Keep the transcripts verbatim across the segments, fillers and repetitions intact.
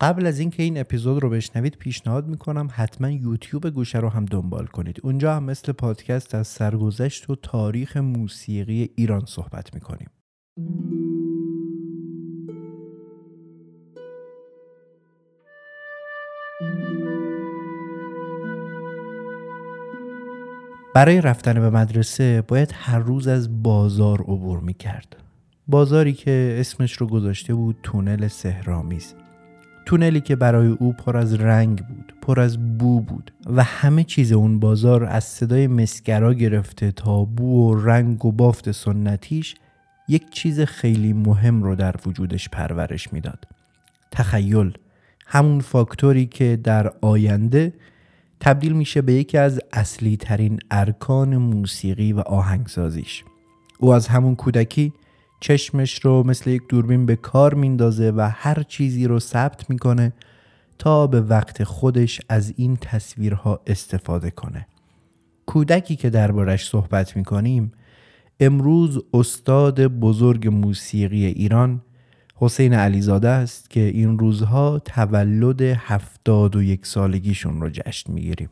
قبل از اینکه این اپیزود رو بشنوید پیشنهاد میکنم حتما یوتیوب گوشه رو هم دنبال کنید. اونجا هم مثل پادکست از سرگذشت و تاریخ موسیقی ایران صحبت میکنیم. برای رفتن به مدرسه باید هر روز از بازار عبور میکرد. بازاری که اسمش رو گذاشته بود تونل سحرآمیز. تونلی که برای او پر از رنگ بود، پر از بو بود و همه چیز اون بازار از صدای مسگرا گرفته تا بو و رنگ و بافت سنتیش یک چیز خیلی مهم رو در وجودش پرورش میداد. تخیل، همون فاکتوری که در آینده تبدیل میشه به یکی از اصلی ترین ارکان موسیقی و آهنگسازیش. او از همون کودکی چشمش رو مثل یک دوربین به کار میندازه و هر چیزی رو ثبت میکنه تا به وقت خودش از این تصویرها استفاده کنه. کودکی که دربارش صحبت میکنیم امروز استاد بزرگ موسیقی ایران حسین علیزاده است که این روزها تولد هفتاد و یک سالگیشون رو جشن میگیریم.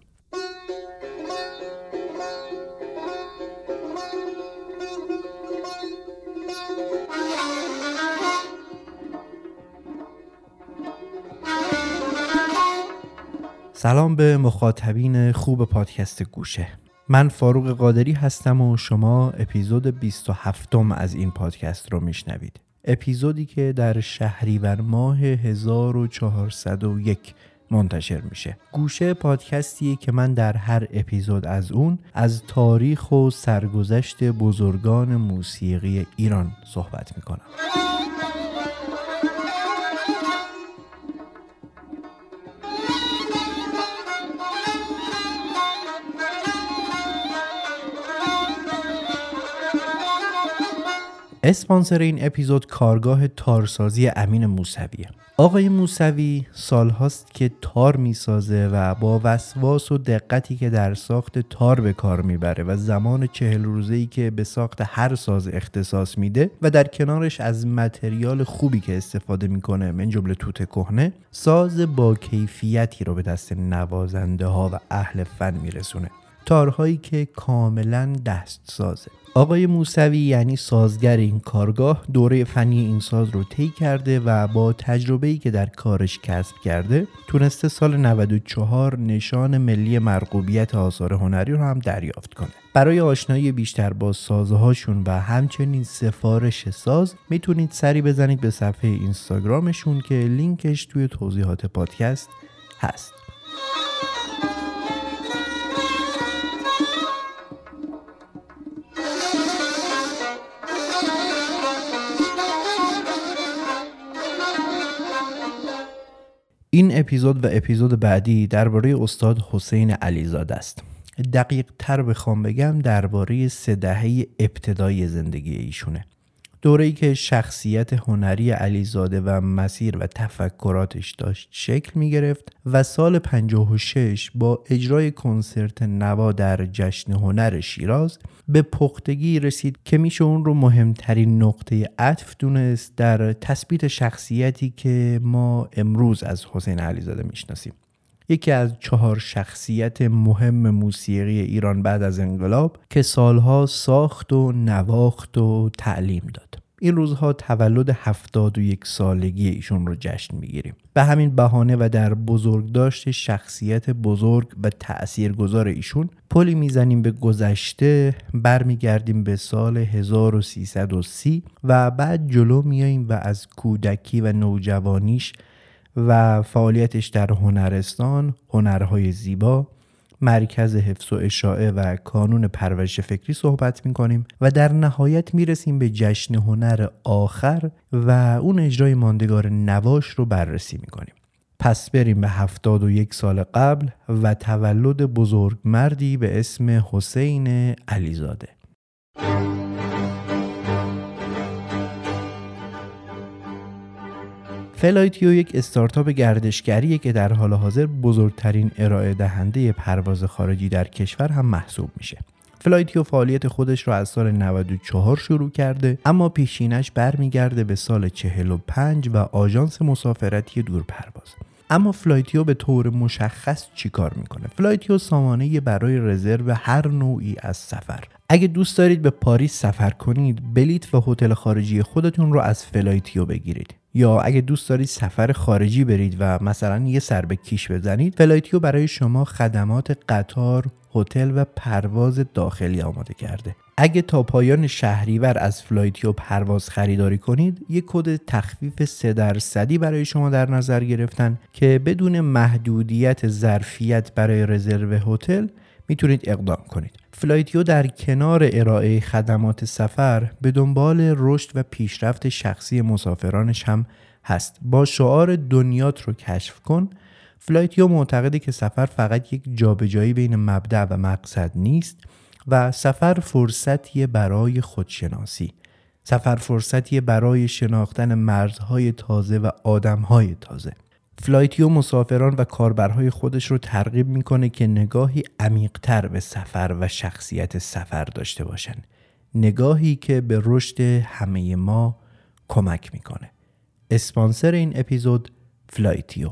سلام به مخاطبین خوب پادکست گوشه. من فاروق قادری هستم و شما اپیزود بیست و هفتم از این پادکست رو میشنوید. اپیزودی که در شهریور ماه هزار و چهارصد و یک منتشر میشه. گوشه پادکستیه که من در هر اپیزود از اون از تاریخ و سرگذشت بزرگان موسیقی ایران صحبت میکنم. اسپانسر این اپیزود کارگاه تارسازی امین موسویه. آقای موسوی سالهاست که تار میسازه و با وسواس و دقتی که در ساخت تار به کار میبره و زمان چهل روزه‌ای که به ساخت هر ساز اختصاص میده و در کنارش از متریال خوبی که استفاده میکنه من جمله توت کهنه، ساز با کیفیتی رو به دست نوازنده ها و اهل فن میرسونه. تارهایی که کاملا دست سازه. آقای موسوی یعنی سازگر این کارگاه دوره فنی این ساز رو طی کرده و با تجربه‌ای که در کارش کسب کرده تونسته سال نود و چهار نشان ملی مرغوبیت آثار هنری رو هم دریافت کنه. برای آشنایی بیشتر با سازهاشون و همچنین سفارش ساز میتونید سری بزنید به صفحه اینستاگرامشون که لینکش توی توضیحات پادکست هست. این اپیزود و اپیزود بعدی درباره استاد حسین علیزاده است. دقیق تر بخوام بگم درباره سه دهه ابتدای زندگی ایشونه. دوره‌ای که شخصیت هنری علیزاده و مسیر و تفکراتش داشت شکل می گرفت و سال پنجاه و شش با اجرای کنسرت نوا در جشن هنر شیراز به پختگی رسید که میشه اون رو مهمترین نقطه عطف دونست در تثبیت شخصیتی که ما امروز از حسین علیزاده میشناسیم. یکی از چهار شخصیت مهم موسیقی ایران بعد از انقلاب که سالها ساخت و نواخت و تعلیم داد. این روزها تولد هفتاد و یک سالگی ایشون رو جشن میگیریم. به همین بهانه و در بزرگداشت شخصیت بزرگ و تأثیرگذار ایشون پلی میزنیم به گذشته، برمیگردیم به سال هزار و سیصد و سی و بعد جلو میاییم و از کودکی و نوجوانیش و فعالیتش در هنرستان، هنرهای زیبا، مرکز حفظ و اشاعه و کانون پرورش فکری صحبت می‌کنیم و در نهایت میرسیم به جشن هنر آخر و اون اجرای ماندگار نواش رو بررسی می‌کنیم. پس بریم به هفتاد و یک سال قبل و تولد بزرگ مردی به اسم حسین علیزاده. فلایتیو یک استارتاپ گردشگریه که در حال حاضر بزرگترین ارائه دهنده پرواز خارجی در کشور هم محسوب میشه. فلایتیو فعالیت خودش رو از سال نود و چهار شروع کرده، اما پیشینش برمیگرده به سال چهل و پنج و آژانس مسافرتی دورپرواز. اما فلایتیو به طور مشخص چی کار میکنه؟ فلایتیو سامانه برای رزرو هر نوعی از سفر. اگه دوست دارید به پاریس سفر کنید، بلیت و هتل خارجی خودتون رو از فلایتیو بگیرید. یا اگه دوست دارید سفر خارجی برید و مثلا یه سر به کیش بزنید، فلایتیو برای شما خدمات قطار، هتل و پرواز داخلی آماده کرده. اگه تا پایان شهریور از فلایتیو پرواز خریداری کنید، یک کد تخفیف سه درصدی برای شما در نظر گرفتن که بدون محدودیت ظرفیت برای رزرو هتل میتونید اقدام کنید. فلایتیو در کنار ارائه خدمات سفر به دنبال رشد و پیشرفت شخصی مسافرانش هم هست. با شعار دنیات رو کشف کن، فلایتیو معتقده که سفر فقط یک جابجایی بین مبدأ و مقصد نیست و سفر فرصتی برای خودشناسی. سفر فرصتی برای شناختن مرزهای تازه و آدمهای تازه. فلایتیو مسافران و کاربرهای خودش رو ترغیب میکنه که نگاهی عمیق‌تر به سفر و شخصیت سفر داشته باشن. نگاهی که به رشد همه ما کمک میکنه. اسپانسر این اپیزود فلایتیو.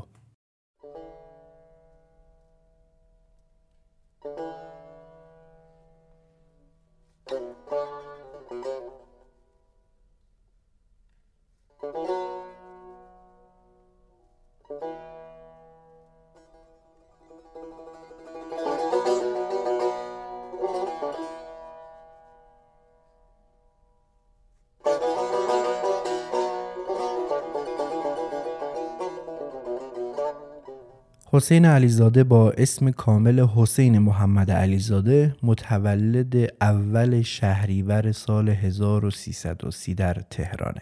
حسین علیزاده با اسم کامل حسین محمد علیزاده متولد اول شهریور سال هزار و سیصد و سی در تهرانه،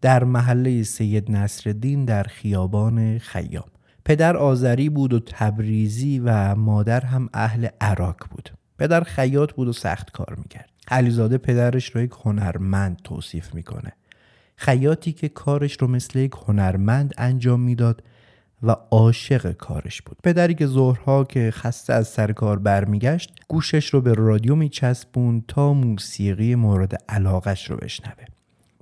در محله سید نصرالدین در خیابان خیام. پدر آذری بود و تبریزی و مادر هم اهل عراق بود. پدر خیاط بود و سخت کار میکرد. علیزاده پدرش رو یک هنرمند توصیف میکنه، خیاطی که کارش رو مثل یک هنرمند انجام میداد و عاشق کارش بود. پدری که ظهرها که خسته از سر کار برمیگشت، گوشش رو به رادیو میچسبوند تا موسیقی مورد علاقش رو بشنوه.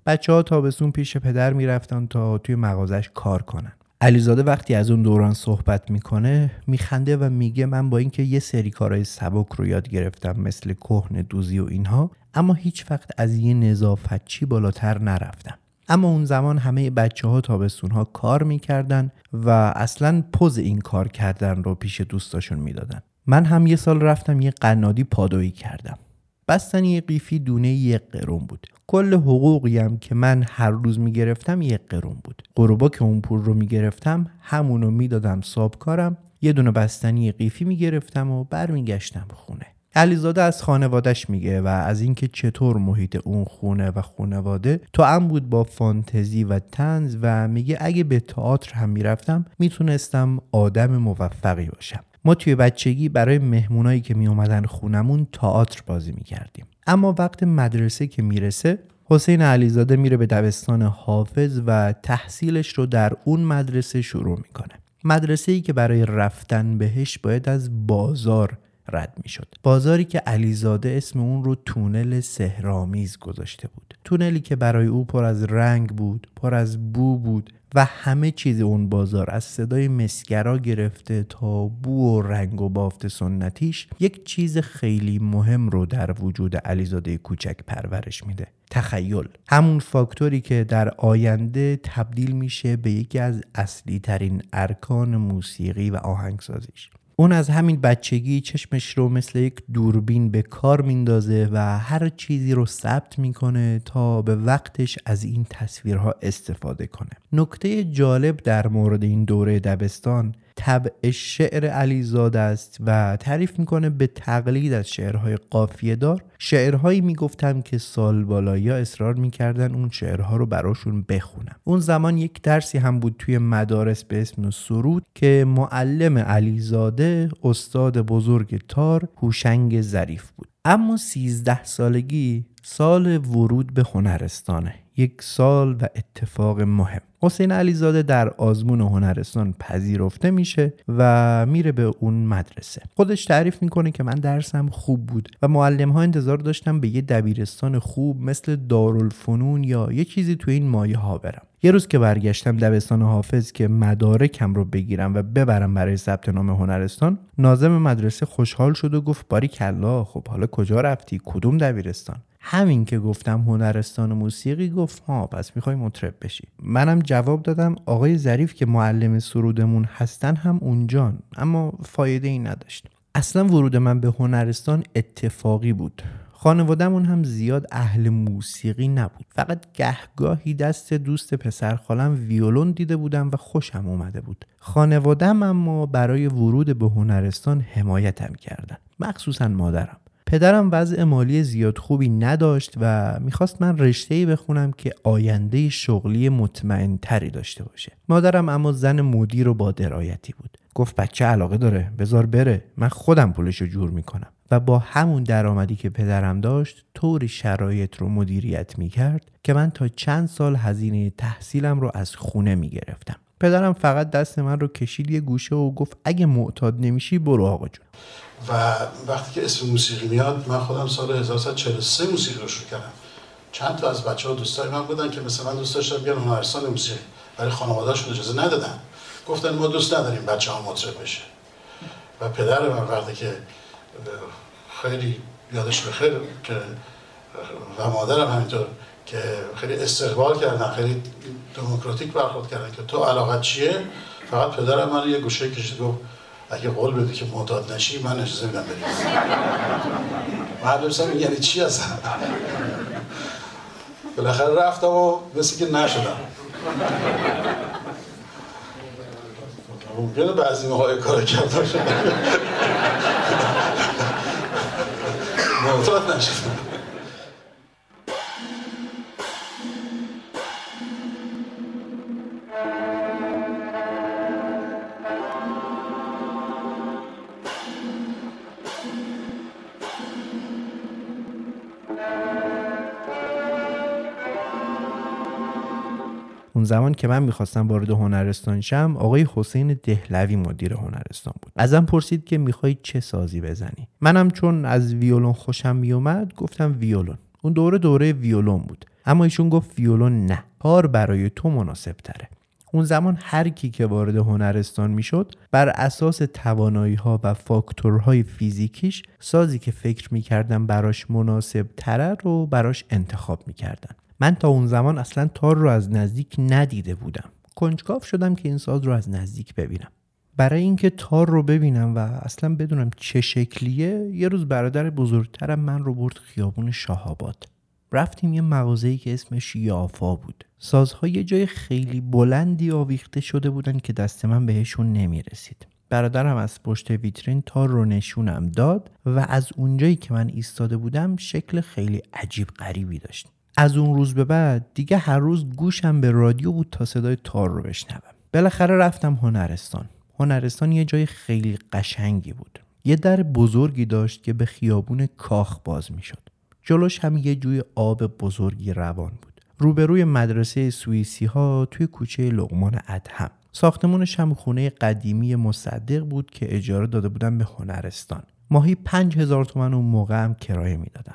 بچه‌ها تابستون پیش پدر میرفتن تا توی مغازش کار کنن. علیزاده وقتی از اون دوران صحبت میکنه، میخنده و میگه من با اینکه یه سری کارهای سبک رو یاد گرفتم، مثل کهن دوزی و اینها، اما هیچ وقت از یه نظافتچی بالاتر نرفتم. اما اون زمان همه بچه ها تابستون ها کار میکردن و اصلا پوز این کار کردن رو پیش دوستاشون میدادن. من هم یه سال رفتم یه قنادی پادویی کردم. بستن یه قیفی دونه یک قرون بود. کل حقوقی هم که من هر روز میگرفتم یک قرون بود. قروبا که اون پول رو میگرفتم همونو میدادم سابکارم، یه دونه بستنی قیفی میگرفتم و برمیگشتم خونه. علیزاده از خانوادهش میگه و از اینکه چطور محیط اون خونه و خانواده توأم بود با فانتزی و طنز، و میگه اگه به تئاتر هم میرفتم میتونستم آدم موفقی باشم. ما توی بچگی برای مهمونایی که میومدن خونمون تئاتر بازی میکردیم. اما وقت مدرسه که میرسه، حسین علیزاده میره به دبستان حافظ و تحصیلش رو در اون مدرسه شروع میکنه. مدرسه‌ای که برای رفتن بهش باید از بازار رد می شد. بازاری که علیزاده اسم اون رو تونل سحرآمیز گذاشته بود. تونلی که برای او پر از رنگ بود، پر از بو بود و همه چیز اون بازار، از صدای مسگرا گرفته تا بو و رنگ و بافت سنتیش، یک چیز خیلی مهم رو در وجود علیزاده کوچک پرورش میده. تخیل، همون فاکتوری که در آینده تبدیل میشه به یکی از اصلی ترین ارکان موسیقی و آهنگسازیش. اون از همین بچگی چشمش رو مثل یک دوربین به کار میندازه و هر چیزی رو ثبت میکنه تا به وقتش از این تصویرها استفاده کنه. نکته جالب در مورد این دوره دبستان طبع شعر علیزاده است و تعریف میکنه به تقلید از شعرهای قافیه دار، شعرهایی میگفتم که سال بالایی ها اصرار میکردن اون شعرها رو براشون بخونم. اون زمان یک درسی هم بود توی مدارس به اسم سرود که معلم علیزاده استاد بزرگ تار هوشنگ ظریف بود. اما سیزده سالگی سال ورود به هنرستانه، یک سال و اتفاق مهم. حسین علیزاده در آزمون هنرستان پذیرفته میشه و میره به اون مدرسه. خودش تعریف میکنه که من درسم خوب بود و معلم ها انتظار داشتم به یه دبیرستان خوب مثل دارالفنون یا یه چیزی تو این مایه ها برم. یه روز که برگشتم دبستان حافظ که مدارکم رو بگیرم و ببرم برای ثبت نام هنرستان، ناظم مدرسه خوشحال شد و گفت باریکلا، خب حالا کجا رفتی؟ کدوم دبیرستان؟ همین که گفتم هنرستان موسیقی، گفت ها پس میخوای مطرب بشی. منم جواب دادم آقای ظریف که معلم سرودمون هستن هم اونجان، اما فایده ای نداشت. اصلا ورود من به هنرستان اتفاقی بود. خانوادمون هم زیاد اهل موسیقی نبود، فقط گهگاهی دست دوست پسر خالم ویولون دیده بودم و خوشم اومده بود. خانوادم اما برای ورود به هنرستان حمایتم کردن، مخصوصا مادرم. پدرم وضع مالی زیاد خوبی نداشت و میخواست من رشته‌ای بخونم که آینده شغلی مطمئن تری داشته باشه. مادرم اما زن مدیر و با درایتی بود. گفت بچه علاقه داره، بذار بره، من خودم پولشو جور میکنم. و با همون درآمدی که پدرم داشت طوری شرایط رو مدیریت میکرد که من تا چند سال هزینه تحصیلم رو از خونه میگرفتم. پدرم فقط دست من رو کشید یه گوشه و گفت اگه معتاد نمیشی برو آقا جون. و وقتی که اسم موسیقی میاد، من خودم سال هزار و سیصد و چهل و سه موسیقی رو شروع کردم. چند تا از بچه‌ها دوستای من بودن که مثلا من دوست داشتم بیان هنرستان موسیقی، ولی خانواده‌شون اجازه ندادن. گفتن ما دوست نداریم بچه‌ها مطرب بشه. و پدر من وقتی که خیلی یادش بخیر که و مادرم همینطور که خیلی استقبال کردن، خیلی دموکراتیک برخورد کردن که تو علاقت چیه. فقط پدرم من یه گوشه کشید گفت اگه قول بده که معتاد نشی من اجازه میدم بریم. معلومه یعنی چی اصلا. بالاخره رفتم و مثل که نشدم. ممکنه بعضی موقع کارا کرده شدم معتاد نشدم. اون زمان که من میخواستم وارد هنرستان شم، آقای حسین دهلوی مدیر هنرستان بود. ازم پرسید که میخوای چه سازی بزنی. منم چون از ویولون خوشم میومد گفتم ویولون. اون دوره دوره ویولون بود، اما ایشون گفت ویولون نه، تار برای تو مناسب تره. اون زمان هر کی که وارد هنرستان میشد بر اساس توانایی ها و فاکتورهای فیزیکیش سازی که فکر میکردن براش مناسب تره رو براش انتخاب میکردن. من تا اون زمان اصلا تار رو از نزدیک ندیده بودم. کنجکاو شدم که این ساز رو از نزدیک ببینم. برای اینکه تار رو ببینم و اصلا بدونم چه شکلیه، یه روز برادر بزرگترم من رو برد خیابون شاه آباد. رفتیم یه مغازه‌ای که اسمش یافا بود. سازها یه جای خیلی بلندی آویخته شده بودن که دست من بهشون نمیرسید. برادرم از پشت ویترین تار رو نشونم داد و از اونجایی که من ایستاده بودم شکل خیلی عجیب غریبی داشت. از اون روز به بعد دیگه هر روز گوشم به رادیو بود تا صدای تار رو بشنوم. بالاخره رفتم هنرستان. هنرستان یه جای خیلی قشنگی بود. یه در بزرگی داشت که به خیابون کاخ باز میشد. جلوش هم یه جوی آب بزرگی روان بود. روبروی مدرسه سوئیسی ها توی کوچه لقمان ادهم. ساختمونش هم خونه قدیمی مصدق بود که اجاره داده بودن به هنرستان. ماهی پنج هزار تومان اون موقع هم کرایه میدادن.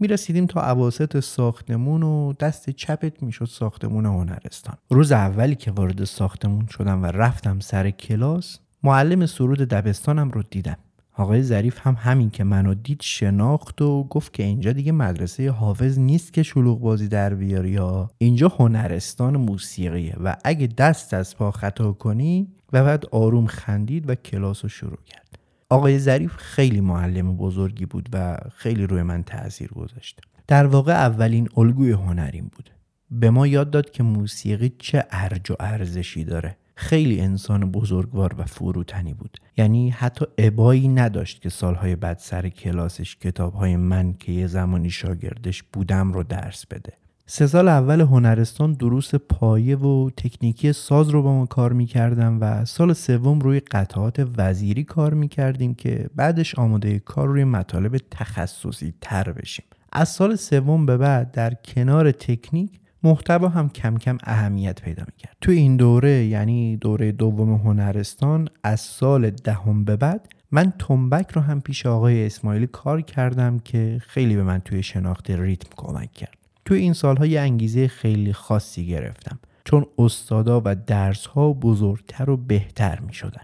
می رسیدیم تا اواسط ساختمون و دست چپت می شد ساختمون هنرستان. روز اولی که وارد ساختمون شدم و رفتم سر کلاس، معلم سرود دبستانم رو دیدم. آقای ظریف هم همین که منو دید شناخت و گفت که اینجا دیگه مدرسه حافظ نیست که شلوغ بازی در بیاری ها، اینجا هنرستان موسیقیه و اگه دست از پا خطا کنی. و بعد آروم خندید و کلاس رو شروع کرد. آقای ظریف خیلی معلم بزرگی بود و خیلی روی من تأثیر گذاشت. در واقع اولین الگوی هنریم بود. به ما یاد داد که موسیقی چه ارج و ارزشی داره. خیلی انسان بزرگوار و فروتنی بود. یعنی حتی ابایی نداشت که سالهای بعد سر کلاسش کتابهای من که یه زمانی شاگردش بودم رو درس بده. سه سال اول هنرستان دروس پایه و تکنیکی ساز رو با ما کار میکردم و سال سوم روی قطعات وزیری کار میکردیم که بعدش آماده کار روی مطالب تخصصی تر بشیم. از سال سوم به بعد در کنار تکنیک محتوا هم کم کم اهمیت پیدا می‌کرد. تو این دوره، یعنی دوره دوم هنرستان، از سال دهم به بعد من تنبک رو هم پیش آقای اسماعیل کار کردم که خیلی به من توی شناخت ریتم کمک کرد. توی این سال‌ها یه انگیزه خیلی خاصی گرفتم، چون استادا و درس‌ها بزرگتر و بهتر می‌شدن.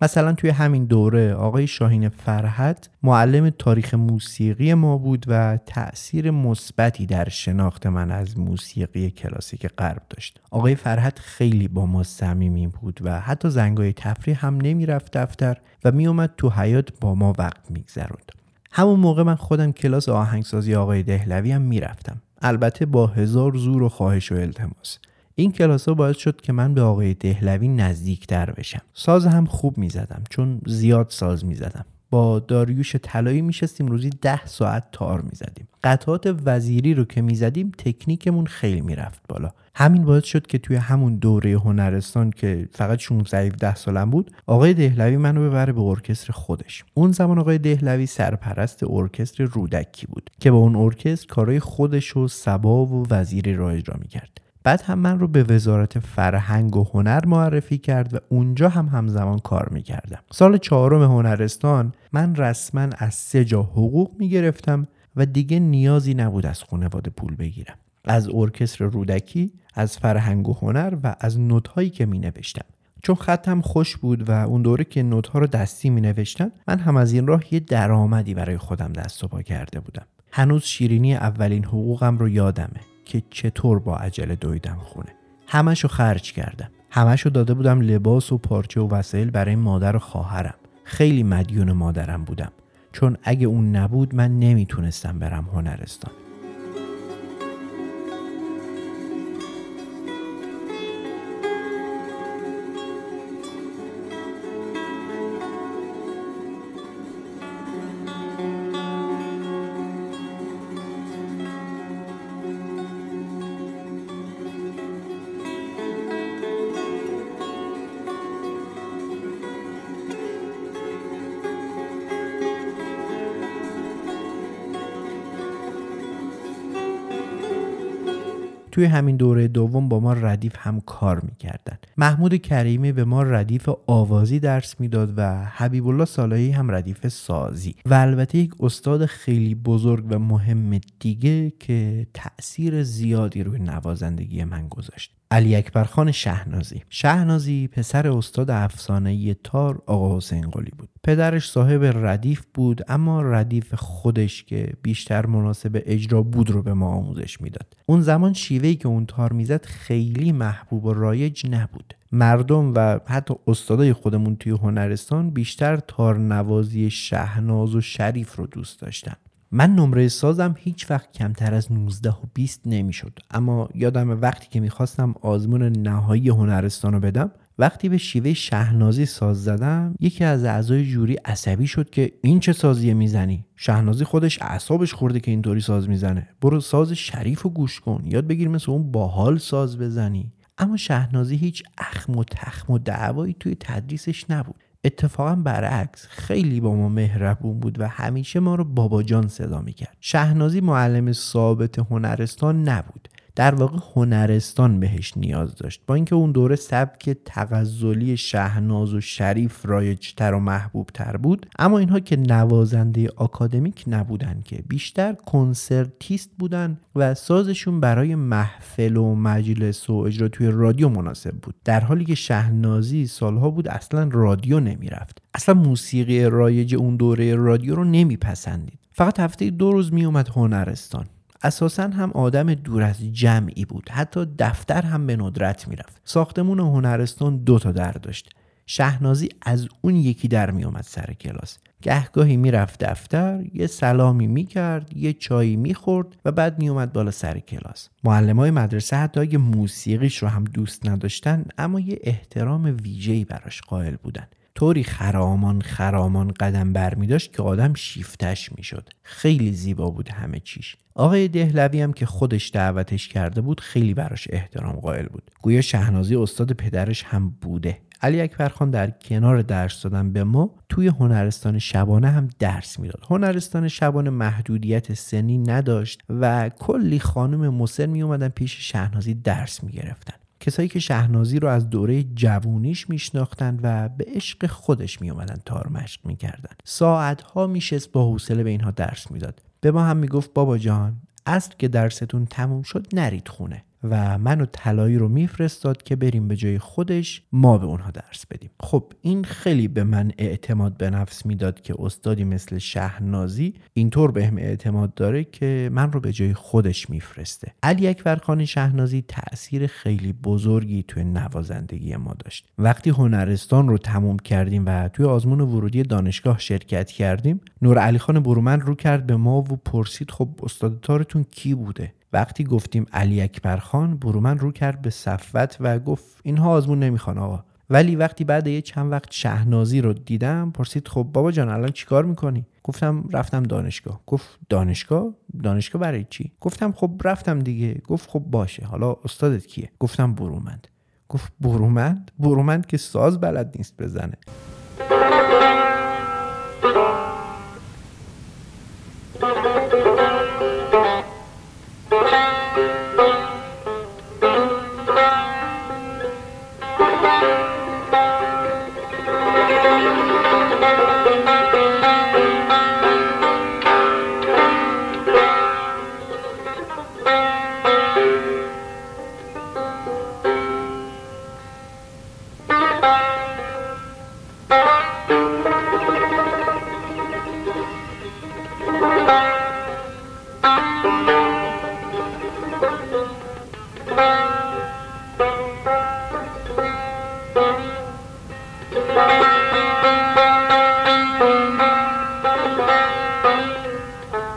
مثلا توی همین دوره آقای شاهین فرهت معلم تاریخ موسیقی ما بود و تأثیر مثبتی در شناخت من از موسیقی کلاسیک غرب داشت. آقای فرهت خیلی با ما صمیمی بود و حتی زنگای تفریح هم نمی رفت دفتر و می اومد تو حیاط با ما وقت می گذروند. همون موقع من خودم کلاس آهنگسازی آقای دهلوی هم می رفتم، البته با هزار زور و خواهش و التماس. این کلاس‌ها باعث شد که من به آقای دهلوی نزدیک‌تر بشم. ساز هم خوب می‌زدم، چون زیاد ساز می‌زدم. با داریوش طلایی می‌شستیم روزی ده ساعت تار می‌زدیم. قطعات وزیری رو که می‌زدیم تکنیکمون خیلی می‌رفت بالا. همین باعث شد که توی همون دوره هنرستان که فقط شانزده هفده سالم بود، آقای دهلوی منو ببره به ارکستر خودش. اون زمان آقای دهلوی سرپرست ارکستر رودکی بود که با اون ارکستر کارهای خودش و سبا و وزیری را اجرا می‌کرد. بعد هم من رو به وزارت فرهنگ و هنر معرفی کرد و اونجا هم همزمان کار میکردم. سال چهارم هنرستان من رسما از سه جا حقوق میگرفتم و دیگه نیازی نبود از خانواده پول بگیرم. از ارکستر رودکی، از فرهنگ و هنر و از نوت‌هایی که مینوشتم. چون خطم خوش بود و اون دوره که نوت‌ها رو دستی مینوشتم، من هم از این راه یه درآمدی برای خودم دست و پا کرده بودم. هنوز شیرینی اولین حقوقم رو یادمه که چطور با عجله دویدم خونه. همشو خرج کردم. همشو داده بودم لباس و پارچه و وسایل برای مادر و خواهرم. خیلی مدیون مادرم بودم، چون اگه اون نبود من نمیتونستم برم هنرستان. توی همین دوره دوم با ما ردیف هم کار میکردن. محمود کریمی به ما ردیف آوازی درس میداد و حبیب الله سالایی هم ردیف سازی. و البته یک استاد خیلی بزرگ و مهم دیگه که تأثیر زیادی روی نوازندگی من گذاشت، علی اکبر خان شهنازی. شهنازی پسر استاد افسانه‌ای تار آقا حسین قلی بود. پدرش صاحب ردیف بود، اما ردیف خودش که بیشتر مناسب اجرا بود رو به ما آموزش میداد. اون زمان شیوهی که اون تار میزد خیلی محبوب و رایج نبود. مردم و حتی استادای خودمون توی هنرستان بیشتر تارنوازی شهناز و شریف رو دوست داشتن. من نمره سازم هیچ وقت کمتر از نوزده و بیست نمیشد، اما یادم وقتی که میخواستم آزمون نهایی هنرستان رو بدم، وقتی به شیوه شهنازی ساز زدم، یکی از اعضای جوری عصبی شد که این چه سازیه میزنی؟ شهنازی خودش اعصابش خورده که اینطوری ساز میزنه، برو ساز شریفو گوش کن، یاد بگیر مثل اون باحال ساز بزنی. اما شهنازی هیچ اخم و تخم و دعوایی توی تدریسش نبود، اتفاقا برعکس خیلی با ما مهربون بود و همیشه ما رو بابا جان صدا میکرد. شهنازی معلم ثابت هنرستان نبود، در واقع هنرستان بهش نیاز داشت. با اینکه اون دوره سبک تغزلی شهناز و شریف رایج‌تر و محبوب‌تر بود، اما اینها که نوازنده آکادمیک نبودن، که بیشتر کنسرتیست بودن و سازشون برای محفل و مجلس و اجرا توی رادیو مناسب بود، در حالی که شهنازی سالها بود اصلا رادیو نمیرفت، اصلا موسیقی رایج اون دوره رادیو رو نمیپسندید. فقط هفته دو روز میومد هنرستان. اساساً هم آدم دور از جمعی بود، حتی دفتر هم به ندرت میرفت. ساختمون هنرستان دو تا در داشت. شهنازی از اون یکی در میومد سر کلاس. گهگاهی میرفت دفتر، یه سلامی میکرد، یه چایی میخورد و بعد میومد بالا سر کلاس. معلمای مدرسه حتی اگه موسیقیش رو هم دوست نداشتن، اما یه احترام ویژه‌ای براش قائل بودن. طوری خرامان خرامان قدم برمی داشت که آدم شیفتش می شد. خیلی زیبا بود همه چیش. آقای دهلوی هم که خودش دعوتش کرده بود خیلی براش احترام قائل بود. گویا شهنازی استاد پدرش هم بوده، علی اکبر خان در کنار درس دادن به ما توی هنرستان شبانه هم درس میداد. هنرستان شبانه محدودیت سنی نداشت و کلی خانم مسن می اومدن پیش شهنازی درس می گرفتن. کسایی که شهنازی رو از دوره جوونیش میشناختن و به عشق خودش می اومدن تار مشق می کردن. ساعتها میشست با حوصله به اینها درس میداد. به ما هم میگفت بابا جان عصر که درستون تموم شد نرید خونه، و من و طلایی رو میفرستاد که بریم به جای خودش ما به اونها درس بدیم. خب این خیلی به من اعتماد به نفس میداد که استادی مثل شهنازی اینطور بهم اعتماد داره که من رو به جای خودش میفرسته. علی اکبر خان شهنازی تأثیر خیلی بزرگی توی نوازندگی ما داشت. وقتی هنرستان رو تموم کردیم و توی آزمون ورودی دانشگاه شرکت کردیم، نور علی خان برومند رو کرد به ما و پرسید خب استاد تارتون کی بوده؟ وقتی گفتیم علی اکبر خان، برومند رو کرد به صفوت و گفت اینها آزمون نمیخوان آقا. ولی وقتی بعد یه چند وقت شهنازی رو دیدم پرسید خب بابا جان الان چیکار میکنی؟ گفتم رفتم دانشگاه. گفت دانشگاه؟ دانشگاه برای چی؟ گفتم خب رفتم دیگه. گفت خب باشه، حالا استادت کیه؟ گفتم برومند. گفت برومند؟ برومند که ساز بلد نیست بزنه.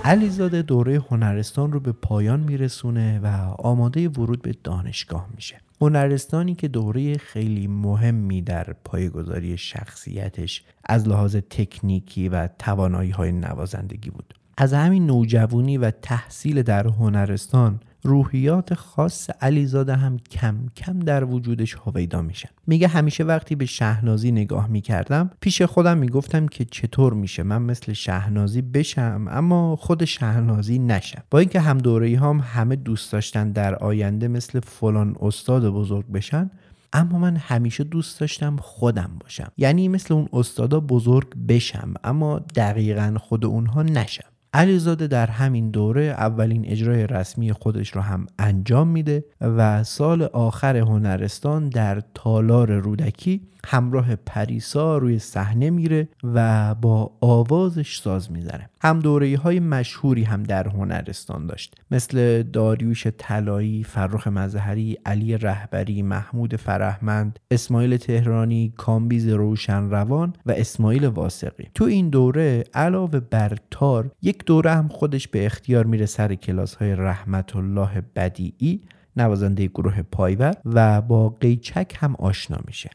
علیزاده دوره هنرستان رو به پایان میرسونه و آماده ورود به دانشگاه میشه. هنرستانی که دوره خیلی مهمی در پایه‌گذاری شخصیتش از لحاظ تکنیکی و توانایی‌های نوازندگی بود. از همین نوجوانی و تحصیل در هنرستان، روحیات خاص علیزاده هم کم کم در وجودش هویدا میشن. میگه همیشه وقتی به شهنازی نگاه میکردم پیش خودم میگفتم که چطور میشه من مثل شهنازی بشم اما خود شهنازی نشم. با اینکه هم دوره‌ای هم همه دوست داشتن در آینده مثل فلان استاد بزرگ بشن، اما من همیشه دوست داشتم خودم باشم، یعنی مثل اون استادا بزرگ بشم اما دقیقاً خود اونها نشم. علیزاده در همین دوره اولین اجرای رسمی خودش رو هم انجام میده و سال آخر هنرستان در تالار رودکی همراه پریسا روی صحنه میره و با آوازش ساز میزنه. هم دوره‌ای های مشهوری هم در هنرستان داشت، مثل داریوش طلایی، فرخ مظهری، علی رهبری، محمود فرهمند، اسماعیل تهرانی، کامبیز روشن روان و اسماعیل واسقی. تو این دوره علاوه بر تار یک دوره هم خودش به اختیار میره سر کلاس های رحمت الله بدیعی، نوازنده گروه پایور، و با قیچک هم آشنا میشه.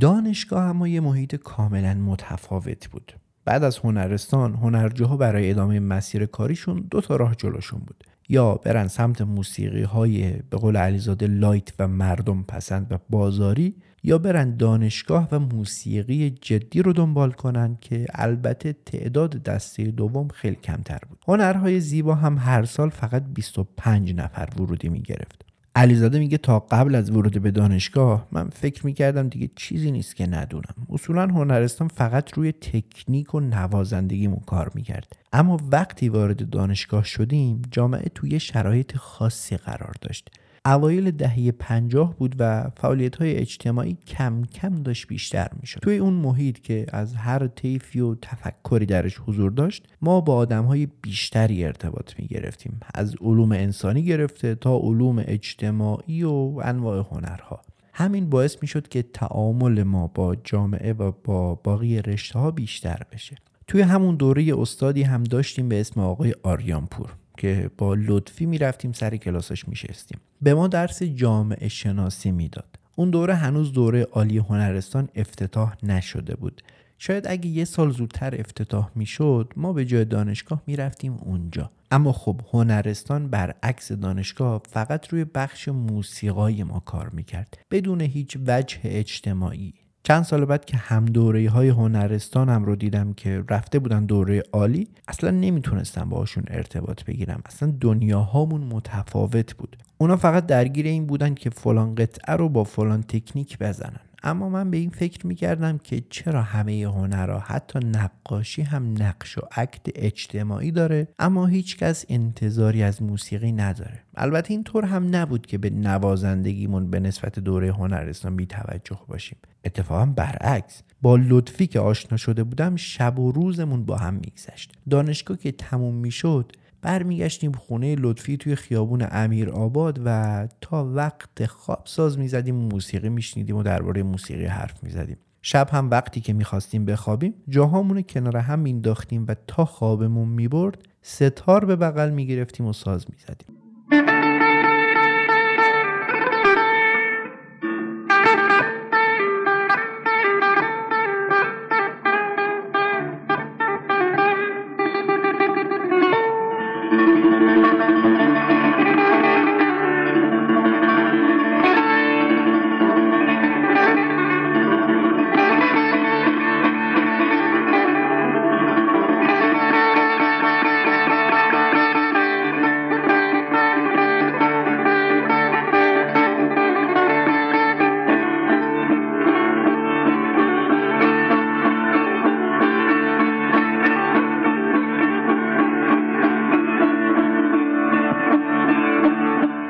دانشگاه هم یه محیط کاملا متفاوت بود. بعد از هنرستان، هنرجوها برای ادامه مسیر کاریشون دو تا راه جلوشون بود: یا برن سمت موسیقی های به قول علیزاده لایت و مردم پسند و بازاری، یا برن دانشگاه و موسیقی جدی رو دنبال کنن که البته تعداد دسته دوم خیلی کمتر بود. هنرهای زیبا هم هر سال فقط بیست و پنج نفر ورودی میگرفت. علیزاده میگه تا قبل از ورود به دانشگاه من فکر میکردم دیگه چیزی نیست که ندونم. اصولا هنرستان فقط روی تکنیک و نوازندگیمون کار میکرد. اما وقتی وارد دانشگاه شدیم جامعه توی شرایط خاصی قرار داشت. اوایل دهه پنجاه بود و فعالیت‌های اجتماعی کم کم داشت بیشتر می‌شد. توی اون محیط که از هر طیفی و تفکری درش حضور داشت، ما با آدم‌های بیشتری ارتباط می‌گرفتیم، از علوم انسانی گرفته تا علوم اجتماعی و انواع هنرها. همین باعث می‌شد که تعامل ما با جامعه و با باقی رشته‌ها بیشتر بشه. توی همون دوره استادی هم داشتیم به اسم آقای آریانپور که با لطفی میرفتیم سر کلاسش میشستیم. به ما درس جامعه شناسی میداد. اون دوره هنوز دوره عالی هنرستان افتتاح نشده بود. شاید اگه یه سال زودتر افتتاح میشد ما به جای دانشگاه میرفتیم اونجا. اما خب هنرستان برعکس دانشگاه فقط روی بخش موسیقای ما کار میکرد، بدون هیچ وجه اجتماعی. چند سال بعد که هم دوره های هنرستان هم رو دیدم که رفته بودن دوره عالی، اصلا نمیتونستم باهاشون ارتباط بگیرم، اصلا دنیاهامون متفاوت بود. اونا فقط درگیر این بودن که فلان قطعه رو با فلان تکنیک بزنن، اما من به این فکر میکردم که چرا همه هنرها، حتی نقاشی هم نقش و عقد اجتماعی داره اما هیچکس انتظاری از موسیقی نداره. البته اینطور هم نبود که به نوازندگیمون به نسبت دوره هنرستان بی توجه باشیم، اتفاقا برعکس. با لطفی که آشنا شده بودم شب و روزمون با هم میگذشت. دانشگاه که تموم میشد برمیگشتیم خونه لطفی توی خیابون امیرآباد و تا وقت خواب ساز میزدیم، موسیقی میشنیدیم و درباره موسیقی حرف میزدیم. شب هم وقتی که میخواستیم بخوابیم جاهامونو کنار هم مینداختیم و تا خوابمون میبرد ستار به بغل میگرفتیم و ساز میزدیم.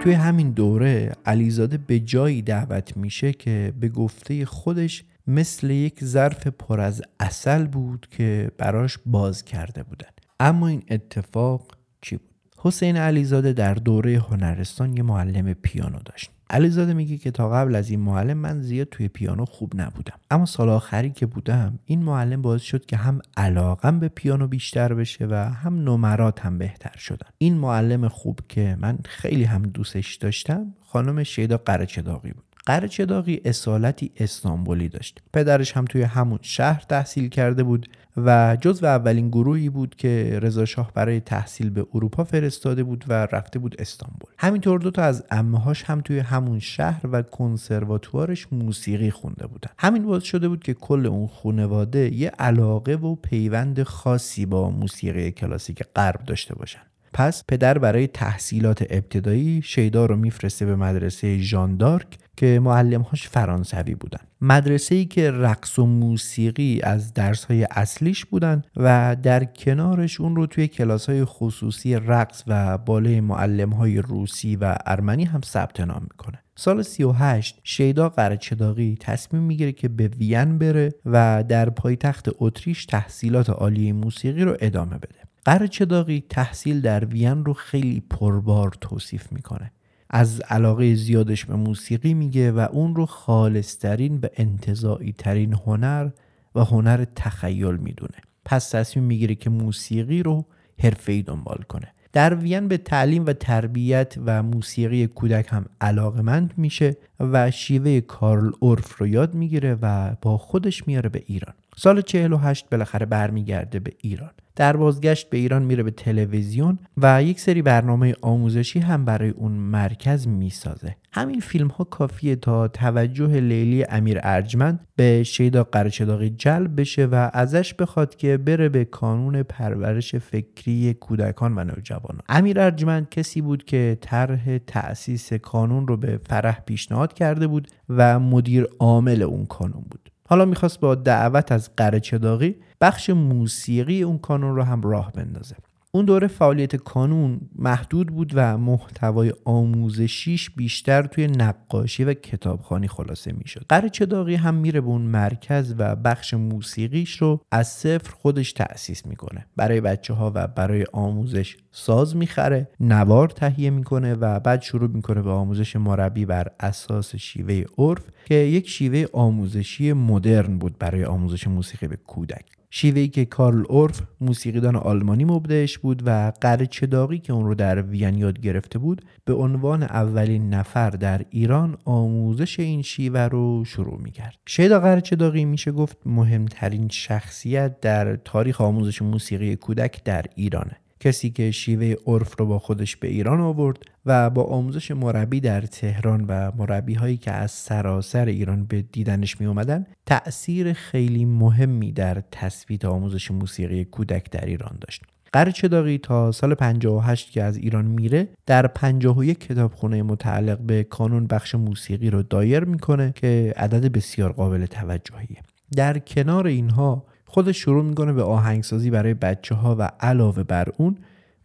توی همین دوره علیزاده به جایی دعوت میشه که به گفته خودش مثل یک ظرف پر از عسل بود که براش باز کرده بودن. اما این اتفاق چی بود؟ حسین علیزاده در دوره هنرستان یه معلم پیانو داشت. علیزاده میگه که تا قبل از این معلم من زیاد توی پیانو خوب نبودم، اما سال آخری که بودم این معلم باعث شد که هم علاقم به پیانو بیشتر بشه و هم نمرات هم بهتر شدن. این معلم خوب که من خیلی هم دوستش داشتم خانم شیدا قرهچهداغی بود. قرهچهداغی اصالتی استانبولی داشت، پدرش هم توی همون شهر تحصیل کرده بود و جزو اولین گروهی بود که رضا شاه برای تحصیل به اروپا فرستاده بود و رفته بود استانبول. همینطور دو تا از عمه‌هاش هم توی همون شهر و کنسرواتوارش موسیقی خونده بودن. همین باعث شده بود که کل اون خانواده یه علاقه و پیوند خاصی با موسیقی کلاسیک غرب داشته باشن. پس پدر برای تحصیلات ابتدایی شیدا رو میفرسته به مدرسه ژان دارک که معلم‌هاش فرانسوی بودن، مدرسه‌ای که رقص و موسیقی از درس‌های اصلیش بودن و در کنارش اون رو توی کلاس‌های خصوصی رقص و بالای معلم‌های روسی و ارمنی هم ثبت نام می‌کنه. سال سی و هشت شیدا قرهچهداغی تصمیم میگیره که به وین بره و در پایتخت اتریش تحصیلات عالی موسیقی رو ادامه بده. قرهچهداغی تحصیل در وین رو خیلی پربار توصیف میکنه. از علاقه زیادش به موسیقی میگه و اون رو خالصترین و انتزاعی ترین هنر و هنر تخیل میدونه. پس تصمیم میگیره که موسیقی رو حرفه‌ای دنبال کنه. در وین به تعلیم و تربیت و موسیقی کودک هم علاقمند میشه و شیوه کارل اورف رو یاد میگیره و با خودش میاره به ایران. سال چهل و هشت بالاخره برمیگرده به ایران. در بازگشت به ایران میره به تلویزیون و یک سری برنامه آموزشی هم برای اون مرکز میسازه. همین فیلم ها کافیه تا توجه لیلی امیر ارجمند به شیدا قرهچهداغی جلب بشه و ازش بخواد که بره به کانون پرورش فکری کودکان و نوجوانان. امیر ارجمند کسی بود که طرح تأسیس کانون رو به فرح پیشنهاد کرده بود و مدیر عامل اون کانون بود. حالا میخواست با دعوت از قرهچهداغی بخش موسیقی اون کانون رو هم راه بندازه. اون دوره فعالیت کانون محدود بود و محتوای آموزشیش بیشتر توی نقاشی و کتابخوانی خلاصه میشد. قرهچهداغی هم میره به اون مرکز و بخش موسیقیش رو از صفر خودش تأسیس میکنه. برای بچه‌ها و برای آموزش ساز میخره، نوار تهیه میکنه و بعد شروع میکنه به آموزش مربی بر اساس شیوه عرف که یک شیوه آموزشی مدرن بود برای آموزش موسیقی به کودک. شیوهی که کارل اورف موسیقیدان آلمانی مبدعش بود و قرهچهداغی که اون رو در وین یاد گرفته بود به عنوان اولین نفر در ایران آموزش این شیوه رو شروع می‌کرد. شیدا قرهچهداغی میشه گفت مهمترین شخصیت در تاریخ آموزش موسیقی کودک در ایرانه. کسی که شیوه عرف رو با خودش به ایران آورد و با آموزش مربی در تهران و مربی هایی که از سراسر ایران به دیدنش می اومدن تأثیر خیلی مهمی در تثبیت آموزش موسیقی کودک در ایران داشت. قرهچهداغی تا سال پنجاه و هشت که از ایران میره در پنجاه و یک کتابخونه متعلق به کانون بخش موسیقی رو دایر میکنه که عدد بسیار قابل توجهیه. در کنار اینها خودش شروع میکنه به آهنگسازی برای بچه ها و علاوه بر اون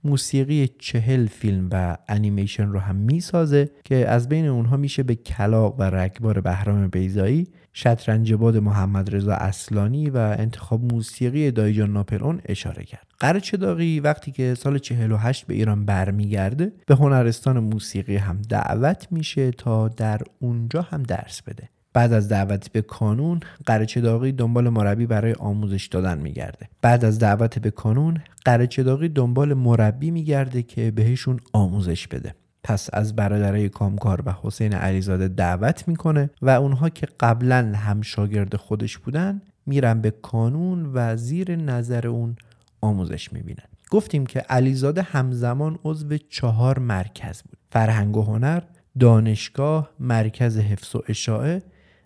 موسیقی چهل فیلم و انیمیشن رو هم میسازه که از بین اونها میشه به کلاغ و رگبار بهرام بیضایی، شطرنج باد محمد رضا اصلانی و انتخاب موسیقی دایجان ناپلئون اشاره کرد. قرهچهداغی وقتی که سال چهل و هشت به ایران برمیگرده به هنرستان موسیقی هم دعوت میشه تا در اونجا هم درس بده. بعد از دعوت به کانون قرهچهداغی دنبال مربی برای آموزش دادن میگرده. بعد از دعوت به کانون قرهچهداغی دنبال مربی میگرده که بهشون آموزش بده. پس از برادرای کامکار و حسین علیزاده دعوت میکنه و اونها که قبلا هم شاگرد خودش بودن میرن به کانون و زیر نظر اون آموزش میبینن. گفتیم که علیزاده همزمان عضو چهار مرکز بود: فرهنگ و هنر، دانشگاه، مرکز حفظ و اشاعه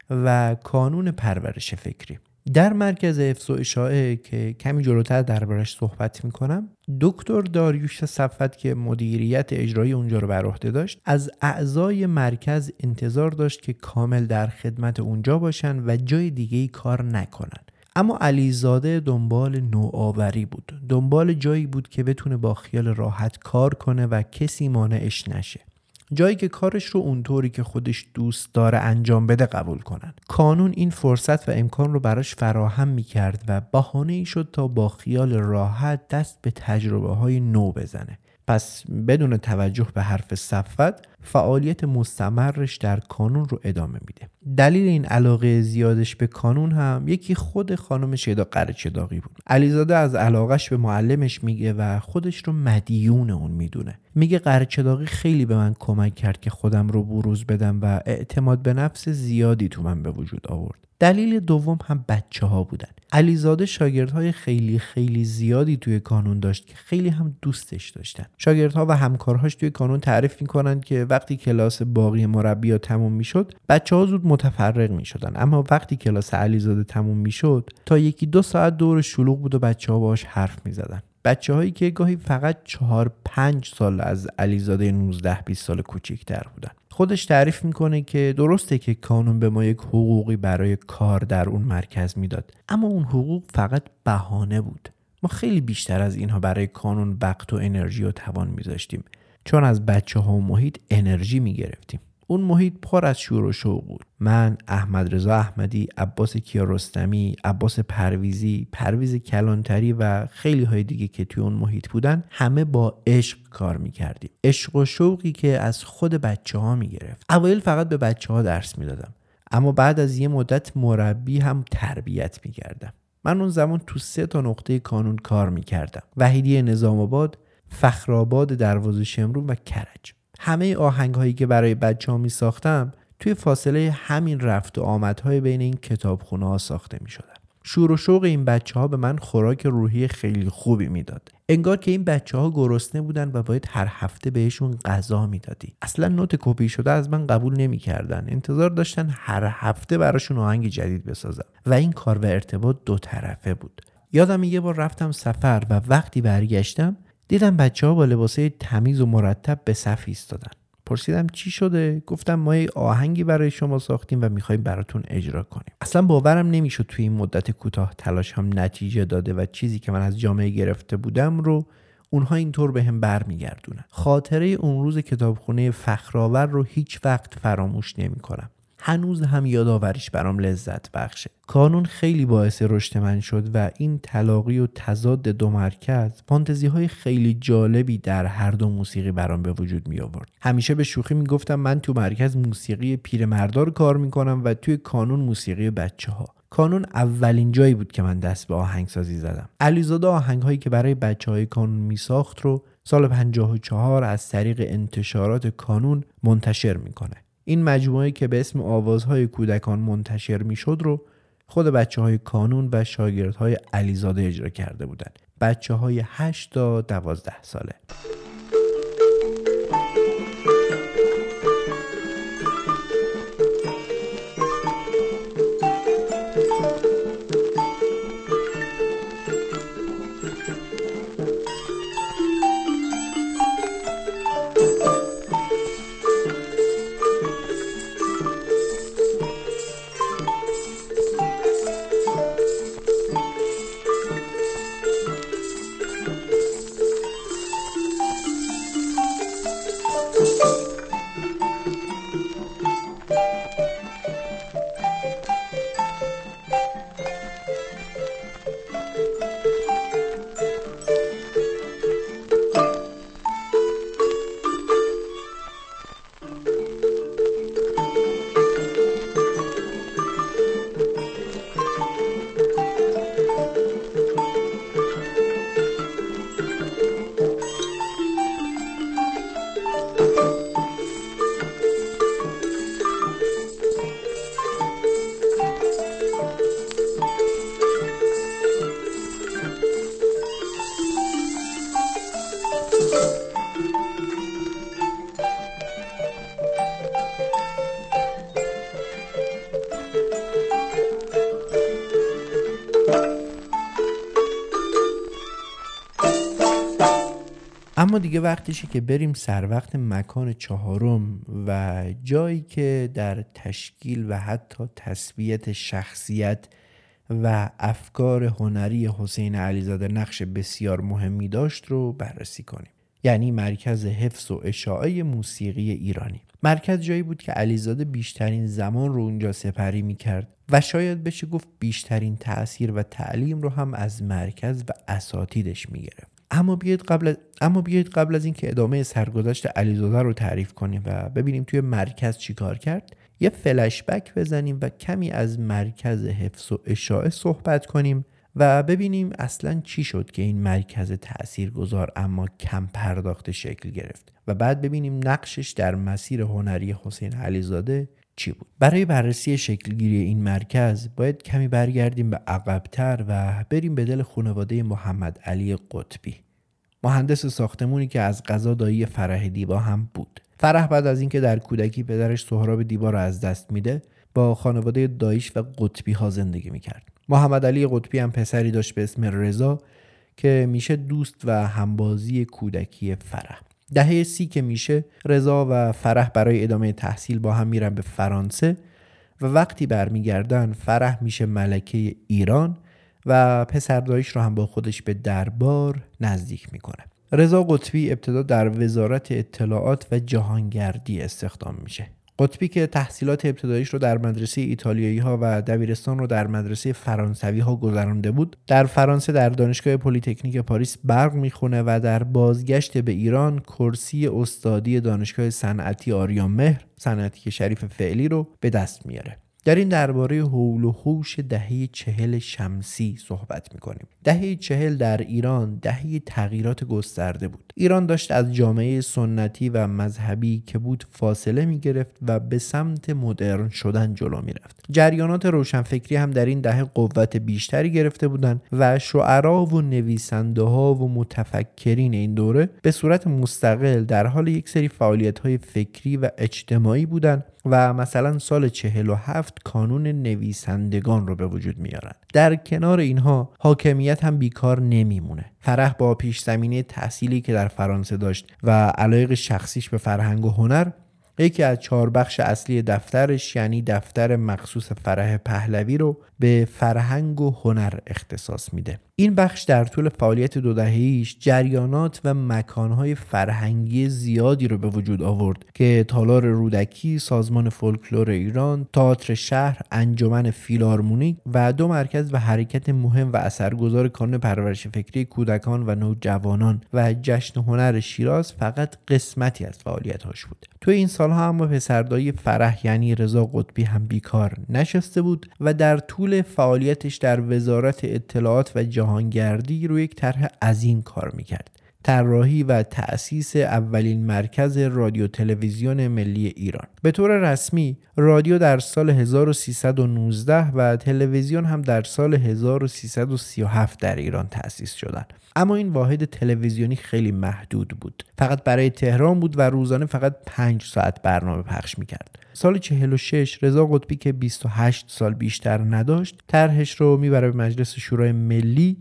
و کانون پرورش فکری. در مرکز حفظ و اشاعه که کمی جلوتر دربارش صحبت میکنم، دکتر داریوش صفوت که مدیریت اجرایی اونجا رو بر عهده داشت از اعضای مرکز انتظار داشت که کامل در خدمت اونجا باشن و جای دیگه‌ای کار نکنن. اما علیزاده دنبال نوآوری بود، دنبال جایی بود که بتونه با خیال راحت کار کنه و کسی مانعش نشه، جایی که کارش رو اونطوری که خودش دوست داره انجام بده قبول کنن. کانون این فرصت و امکان رو براش فراهم میکرد و بهانه‌ای شد تا با خیال راحت دست به تجربه‌های نو بزنه. پس بدون توجه به حرف صفوت فعالیت مستمرش در کانون رو ادامه میده. دلیل این علاقه زیادش به کانون هم یکی خود خانم شیدا قرهچهداغی بود. علیزاده از علاقهش به معلمش میگه و خودش رو مدیون اون میدونه. میگه قرهچهداغی خیلی به من کمک کرد که خودم رو بروز بدم و اعتماد به نفس زیادی تو من به وجود آورد. دلیل دوم هم بچه ها بودن. علیزاده شاگردهای خیلی خیلی زیادی توی کانون داشت که خیلی هم دوستش داشتن. شاگردها و همکارهاش توی کانون تعریف میکنند که وقتی کلاس باقی مربی‌ها تموم میشد بچه‌ها زود متفرق میشدن، اما وقتی کلاس علیزاده تموم میشد تا یکی دو ساعت دور شلوغ بود و بچه‌ها باهاش حرف میزدن. بچه‌هایی که گاهی فقط چهار پنج سال از علیزاده نوزده بیست سال کوچیک‌تر بودن. خودش تعریف میکنه که درسته که کانون به ما یک حقوقی برای کار در اون مرکز میداد، اما اون حقوق فقط بهانه بود. ما خیلی بیشتر از اینها برای کانون وقت و انرژی و توان میذاشتیم، چون از بچه ها و محیط انرژی می گرفتیم. اون محیط پر از شور و شوق بود. من، احمد رضا احمدی، عباس کیارستمی، عباس پرویزی، پرویز کلانتری و خیلی های دیگه که توی اون محیط بودن همه با عشق کار میکردیم. عشق و شوقی که از خود بچه ها می گرفت. اوایل فقط به بچه ها درس می دادم، اما بعد از یه مدت مربی هم تربیت می کردم. من اون زمان تو سه تا نقطه کانون کار می کردم: وحیدیه نظام آباد، فخرآباد، دروازه شمرون و کرج. همه آهنگ هایی که برای بچه ها می ساختم توی فاصله همین رفت و آمدهای بین این کتابخونه ها ساخته می شدن. شور و شوق این بچه ها به من خوراک روحی خیلی خوبی می داد. انگار که این بچه ها گرسنه بودن و باید هر هفته بهشون غذا می دادی. اصلا نوت کپی شده از من قبول نمی کردن. انتظار داشتن هر هفته براشون آهنگ جدید بسازم و این کار و ارتباط دو طرفه بود. یادم یه بار رفتم سفر و وقتی برگشتم دیدم بچه ها با لباسه تمیز و مرتب به صف ایستادن. پرسیدم چی شده؟ گفتم ما یه آهنگی برای شما ساختیم و میخواییم براتون اجرا کنیم. اصلا باورم نمیشد توی این مدت کوتاه تلاش هم نتیجه داده و چیزی که من از جامعه گرفته بودم رو اونها اینطور به هم برمیگردونن. خاطره اون روز کتابخونه فخرآور رو هیچ وقت فراموش نمیکنم. هنوز هم یادآوریش برام لذت بخشه. کانون خیلی باعث رشد من شد و این تلاقی و تضاد دو مرکز فانتزی های خیلی جالبی در هر دو موسیقی برام به وجود می آورد. همیشه به شوخی می گفتم من تو مرکز موسیقی پیرمردار کار می کنم و توی کانون موسیقی بچه ها. کانون اولین جایی بود که من دست به آهنگسازی زدم. علیزاده آهنگ هایی که برای بچه های کانون می ساخت رو سال پنجاه و چهار از طریق انتشارات کانون منتشر می کنه. این مجموعه که به اسم آوازهای کودکان منتشر میشد رو خود بچه‌های کانون و شاگردهای علیزاده اجرا کرده بودند. بچه‌های هشت تا دوازده ساله. اما دیگه وقتشه که بریم سر وقت مکان چهارم و جایی که در تشکیل و حتی تسویت شخصیت و افکار هنری حسین علیزاده نقش بسیار مهمی داشت رو بررسی کنیم، یعنی مرکز حفظ و اشاعه موسیقی ایرانی. مرکز جایی بود که علیزاده بیشترین زمان رو اونجا سپری می‌کرد و شاید بشه گفت بیشترین تأثیر و تعلیم رو هم از مرکز و اساتیدش می‌گرفت. اما بیایید قبل از اما بیایید قبل از اینکه ادامه سرگذشت علیزاده رو تعریف کنیم و ببینیم توی مرکز چیکار کرد، یه فلش بک بزنیم و کمی از مرکز حفظ و اشاعه صحبت کنیم و ببینیم اصلاً چی شد که این مرکز تاثیرگذار اما کم پرداخته شکل گرفت و بعد ببینیم نقشش در مسیر هنری حسین علیزاده چی بود. برای بررسی شکلگیری این مرکز باید کمی برگردیم به عقب‌تر و بریم به دل خانواده محمد علی قطبی، مهندس ساختمانی که از قضا دایی فرح دیبا هم بود. فرح بعد از اینکه در کودکی پدرش سهراب دیبا را از دست میده، با خانواده دایش و قطبی ها زندگی میکرد. محمد علی قطبی هم پسری داشت به اسم رضا که میشه دوست و همبازی کودکی فرح. دهه سی که میشه، رضا و فرح برای ادامه تحصیل با هم میرن به فرانسه و وقتی برمیگردن فرح میشه ملکه ایران و پسر دایش رو هم با خودش به دربار نزدیک میکنه. رضا قطبی ابتدا در وزارت اطلاعات و جهانگردی استخدام میشه. قطبی که تحصیلات ابتداییش رو در مدرسه ایتالیایی ها و دبیرستان رو در مدرسه فرانسوی ها گذرانده بود، در فرانسه در دانشگاه پلیتکنیک پاریس برق میخونه و در بازگشت به ایران کرسی استادی دانشگاه صنعتی آریامهر، صنعتی شریف فعلی، رو به دست میاره. در این درباره حول و حوش دهه چهل شمسی صحبت می‌کنیم. دهه چهل در ایران دهه تغییرات گسترده بود. ایران داشت از جامعه سنتی و مذهبی که بود فاصله می‌گرفت و به سمت مدرن شدن جلو می‌رفت. جریانات روشنفکری هم در این دهه قوت بیشتری گرفته بودند و شعرا و نویسنده‌ها و متفکرین این دوره به صورت مستقل در حال یک سری فعالیت‌های فکری و اجتماعی بودند و مثلا سال چهل و هفت کانون نویسندگان رو به وجود میارن. در کنار اینها حاکمیت هم بیکار نمیمونه. فرح با پیش زمینه تحصیلی که در فرانسه داشت و علایق شخصیش به فرهنگ و هنر، یکی از چهار بخش اصلی دفترش یعنی دفتر مخصوص فرح پهلوی رو به فرهنگ و هنر اختصاص میده. این بخش در طول فعالیت دو دهه‌ایش جریانات و مکانهای فرهنگی زیادی رو به وجود آورد که تالار رودکی، سازمان فولکلور ایران، تئاتر شهر، انجمن فیلارمونیک و دو مرکز و حرکت مهم و اثرگذار کانون پرورش فکری کودکان و نوجوانان و جشن هنر شیراز فقط قسمتی از فعالیت‌هاش بود. تو این سال‌ها اما پسردایی فرح یعنی رضا قطبی هم بیکار نشسته بود و در طول فعالیتش در وزارت اطلاعات و جهانگردی روی یک طرح عظیم کار میکرد. طراحی و تأسیس اولین مرکز رادیو تلویزیون ملی ایران. به طور رسمی رادیو در سال هزار و سیصد و نوزده و تلویزیون هم در سال هزار و سیصد و سی و هفت در ایران تأسیس شدند. اما این واحد تلویزیونی خیلی محدود بود. فقط برای تهران بود و روزانه فقط پنج ساعت برنامه پخش می‌کرد. سال چهل و شش رضا قطبی که بیست و هشت سال بیشتر نداشت، طرحش رو میبره به مجلس شورای ملی.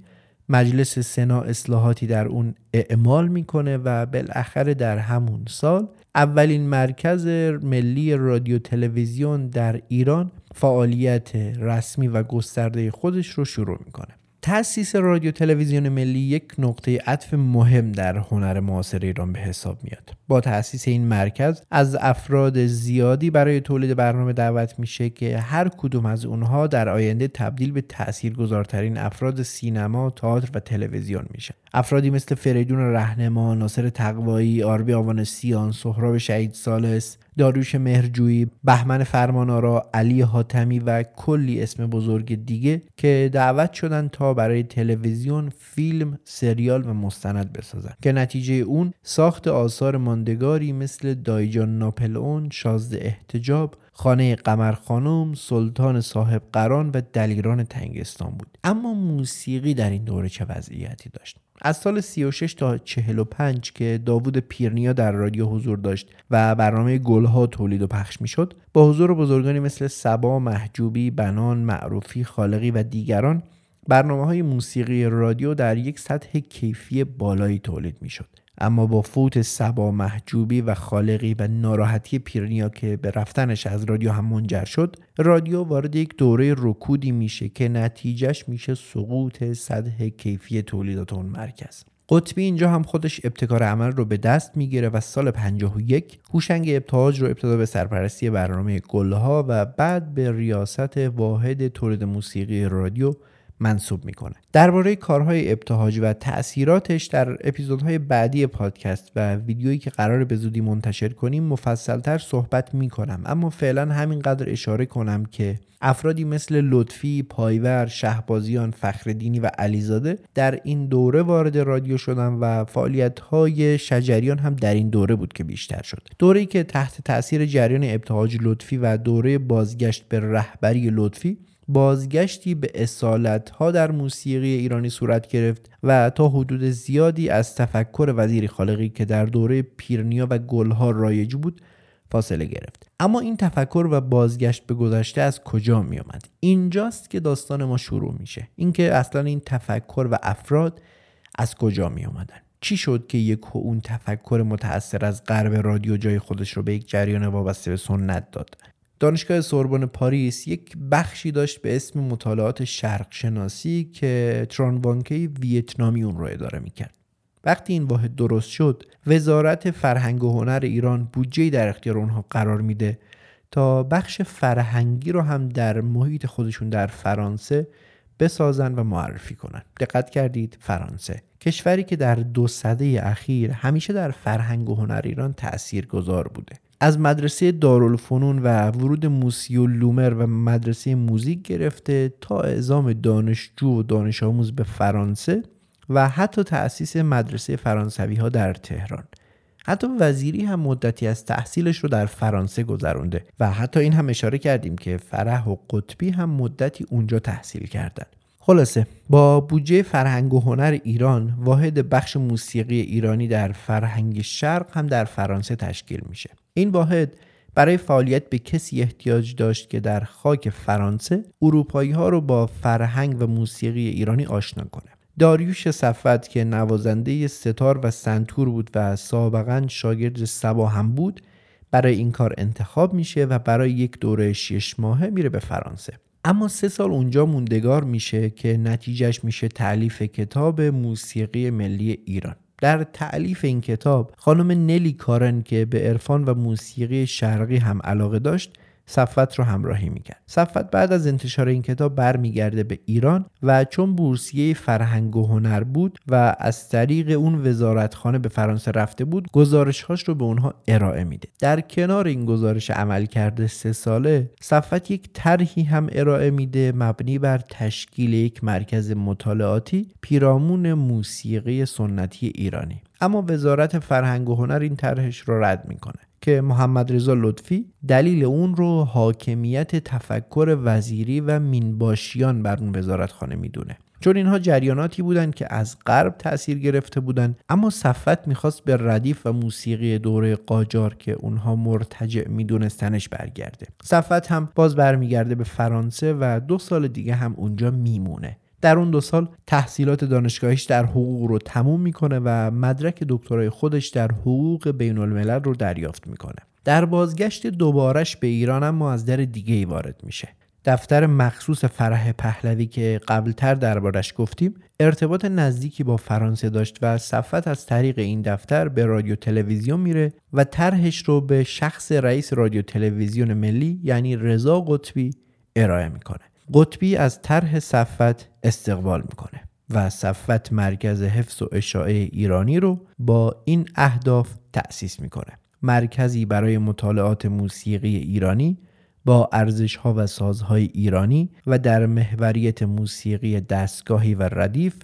مجلس سنا اصلاحاتی در اون اعمال میکنه و بالاخره در همون سال اولین مرکز ملی رادیو تلویزیون در ایران فعالیت رسمی و گسترده خودش رو شروع میکنه. تأسیس رادیو تلویزیون ملی یک نقطه عطف مهم در هنر معاصر ایران به حساب میاد. با تأسیس این مرکز از افراد زیادی برای تولید برنامه دعوت میشه که هر کدوم از اونها در آینده تبدیل به تأثیرگذارترین افراد سینما، تئاتر و تلویزیون میشن. افرادی مثل فریدون رهنما، ناصر تقوایی، آربی آوانسیان، سهراب شهید سالس، داریوش مهرجویی، بهمن فرمانآرا، علی حاتمی و کلی اسم بزرگ دیگه که دعوت شدن تا برای تلویزیون، فیلم، سریال و مستند بسازن که نتیجه اون ساخت آثار ماندگاری مثل دایجان ناپلئون، شازده احتجاب، خانه قمر خانم، سلطان صاحب قران و دلیران تنگستان بود. اما موسیقی در این دوره چه وضعیتی داشت؟ از سال سی و شش تا چهل و پنج که داوود پیرنیا در رادیو حضور داشت و برنامه گلها تولید و پخش میشد، با حضور بزرگانی مثل صبا، محجوبی، بنان، معروفی، خالقی و دیگران، برنامه‌های موسیقی رادیو در یک سطح کیفی بالایی تولید میشد. اما با فوت صبا، محجوبی و خالقی و ناراحتی پیرنیا که به رفتنش از رادیو هم منجر شد، رادیو وارد یک دوره رکودی میشه که نتیجهش میشه سقوط سطح کیفی تولیدات اون مرکز. قطبی اینجا هم خودش ابتکار عمل رو به دست میگیره و سال پنجاه و یک هوشنگ ابتهاج رو ابتدا به سرپرستی برنامه گلها و بعد به ریاست واحد تولید موسیقی رادیو منسوب میکنه. درباره کارهای ابتهاج و تأثیراتش در اپیزودهای بعدی پادکست و ویدیویی که قراره به زودی منتشر کنیم مفصلتر صحبت میکنم، اما فعلا همینقدر اشاره کنم که افرادی مثل لطفی، پایور، شهبازیان، فخردینی و علیزاده در این دوره وارد رادیو شدن و فعالیت‌های شجریان هم در این دوره بود که بیشتر شد. دوره‌ای که تحت تأثیر جریان ابتهاج لطفی و دوره بازگشت به رهبری لطفی، بازگشتی به اصالت‌ها در موسیقی ایرانی صورت گرفت و تا حدود زیادی از تفکر وزیر خالقی که در دوره پیرنیا و گلها رایج بود فاصله گرفت. اما این تفکر و بازگشت به گذشته از کجا می آمد؟ اینجاست که داستان ما شروع میشه. اینکه اصلا این تفکر و افراد از کجا می آمدن؟ چی شد که یک اون تفکر متأثر از غرب رادیو جای خودش رو به یک جریان وابسته به سنت داد؟ دانشگاه سوربن پاریس یک بخشی داشت به اسم مطالعات شرق شناسی که ترانبانکی ویتنامی اون رو اداره میکرد. وقتی این واحد درست شد، وزارت فرهنگ و هنر ایران بودجه‌ای در اختیار اونها قرار میده تا بخش فرهنگی رو هم در محیط خودشون در فرانسه بسازن و معرفی کنن. دقت کردید؟ فرانسه، کشوری که در دو سده اخیر همیشه در فرهنگ و هنر ایران تأثیرگذار بوده. از مدرسه دارالفنون و ورود موسیو و لومر و مدرسه موزیک گرفته تا اعزام دانشجو و دانش آموز به فرانسه و حتی تأسیس مدرسه فرانسوی ها در تهران. حتی وزیری هم مدتی از تحصیلش رو در فرانسه گذرونده و حتی این هم اشاره کردیم که فرح و قطبی هم مدتی اونجا تحصیل کردن. خلاصه با بودجه فرهنگ و هنر ایران، واحد بخش موسیقی ایرانی در فرهنگ شرق هم در فرانسه تشکیل میشه. این واحد برای فعالیت به کسی احتیاج داشت که در خاک فرانسه اروپایی‌ها رو با فرهنگ و موسیقی ایرانی آشنا کنه. داریوش صفوت که نوازنده ستار و سنتور بود و سابقاً شاگرد صبا هم بود، برای این کار انتخاب میشه و برای یک دوره شش ماهه میره به فرانسه. اما سه سال اونجا موندگار میشه که نتیجهش میشه تألیف کتاب موسیقی ملی ایران. در تألیف این کتاب خانم نلی کارن که به عرفان و موسیقی شرقی هم علاقه داشت، صفوت رو همراهی میکرد. صفوت بعد از انتشار این کتاب برمیگرده به ایران و چون بورسیه فرهنگ و هنر بود و از طریق اون وزارتخانه به فرانسه رفته بود، گزارش‌هاش رو به اونها ارائه میده. در کنار این گزارش عمل کرده سه ساله، صفوت یک طرحی هم ارائه میده مبنی بر تشکیل یک مرکز مطالعاتی پیرامون موسیقی سنتی ایرانی. اما وزارت فرهنگ و هنر این طرحش رو رد میکنه که محمد رضا لطفی دلیل اون رو حاکمیت تفکر وزیری و مینباشیان بر اون وزارتخانه میدونه، چون اینها جریاناتی بودن که از غرب تأثیر گرفته بودن، اما صفوت میخواست به ردیف و موسیقی دوره قاجار که اونها مرتجع میدونستنش برگرده. صفوت هم باز برمیگرده به فرانسه و دو سال دیگه هم اونجا میمونه. در اون دو سال تحصیلات دانشگاهیش در حقوق رو تموم میکنه و مدرک دکترای خودش در حقوق بین الملل رو دریافت میکنه. در بازگشت دوبارش به ایران اما از در دیگه ای وارد میشه. دفتر مخصوص فرح پهلوی که قبلتر دربارش گفتیم ارتباط نزدیکی با فرانسه داشت و صفوت از طریق این دفتر به رادیو تلویزیون میره و طرحش رو به شخص رئیس رادیو تلویزیون ملی یعنی رضا قطبی ارائه میکنه. قطبی از طرح صفوت استقبال میکنه و صفوت مرکز حفظ و اشاعه ایرانی رو با این اهداف تأسیس میکنه. مرکزی برای مطالعات موسیقی ایرانی با ارزش‌ها و سازهای ایرانی و در محوریت موسیقی دستگاهی و ردیف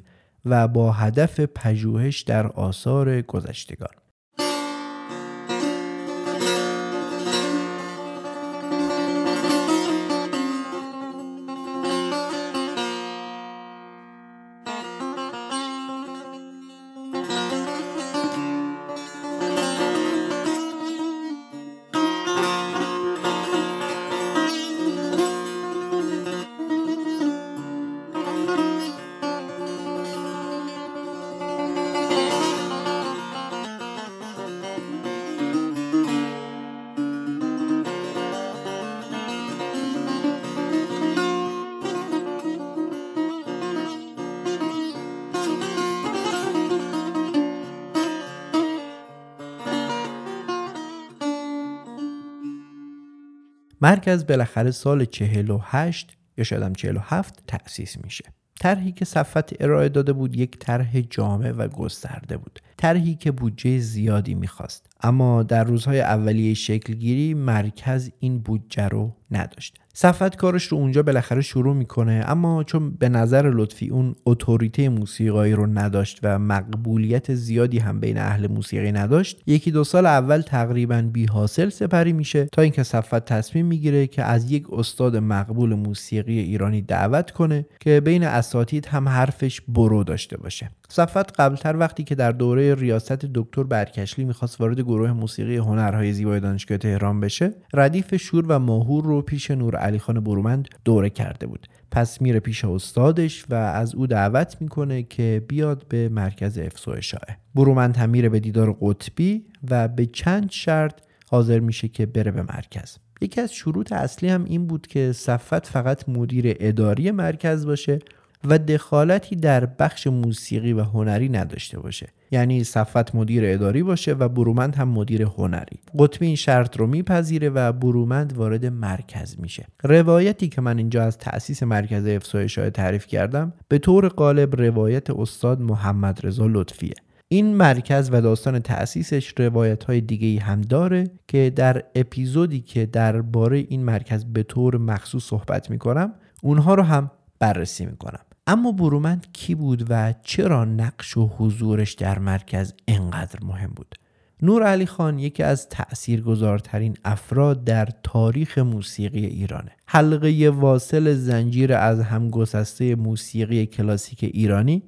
و با هدف پژوهش در آثار گذشتگان. مرکز بالاخره سال چهل و هشت یا شاید هم چهل و هفت تأسیس میشه. طرحی که صفوت ارائه داده بود یک طرح جامع و گسترده بود، طرحی که بودجه زیادی میخواست، اما در روزهای اولیه شکلگیری مرکز این بودجه رو نداشت. صفوت کارش رو اونجا بالاخره شروع میکنه، اما چون به نظر لطفی اون اتوریته موسیقایی رو نداشت و مقبولیت زیادی هم بین اهل موسیقی نداشت، یکی دو سال اول تقریباً بی حاصل سپری میشه تا اینکه صفوت تصمیم میگیره که از یک استاد مقبول موسیقی ایرانی دعوت کنه که بین اساتید هم حرفش برو داشته باشه. صفوت قبلتر وقتی که در دوره ریاست دکتر برکشلی میخواست وارد گروه موسیقی هنرهای زیبا دانشگاه تهران بشه، ردیف شور و ماهور رو پیش نور علی خان برومند دوره کرده بود. پس میره پیش استادش و از او دعوت میکنه که بیاد به مرکز حفظ و اشاعه. برومند هم میره به دیدار قطبی و به چند شرط حاضر میشه که بره به مرکز. یکی از شروط اصلی هم این بود که صفوت فقط مدیر اداری مرکز باشه و دخالتی در بخش موسیقی و هنری نداشته باشه، یعنی صفوت مدیر اداری باشه و برومند هم مدیر هنری. قطبی این شرط رو میپذیره و برومند وارد مرکز میشه. روایتی که من اینجا از تأسیس مرکز حفظ و اشاعه تعریف کردم به طور غالب روایت استاد محمد رضا لطفیه. این مرکز و داستان تأسیسش روایت‌های دیگه‌ای هم داره که در اپیزودی که درباره این مرکز به طور مخصوص صحبت می‌کنم اونها رو هم بررسی می‌کنم. اما برومند کی بود و چرا نقش و حضورش در مرکز اینقدر مهم بود؟ نور علی خان یکی از تأثیرگذارترین افراد در تاریخ موسیقی ایرانه. حلقه واصل زنجیر از همگسسته موسیقی کلاسیک ایرانی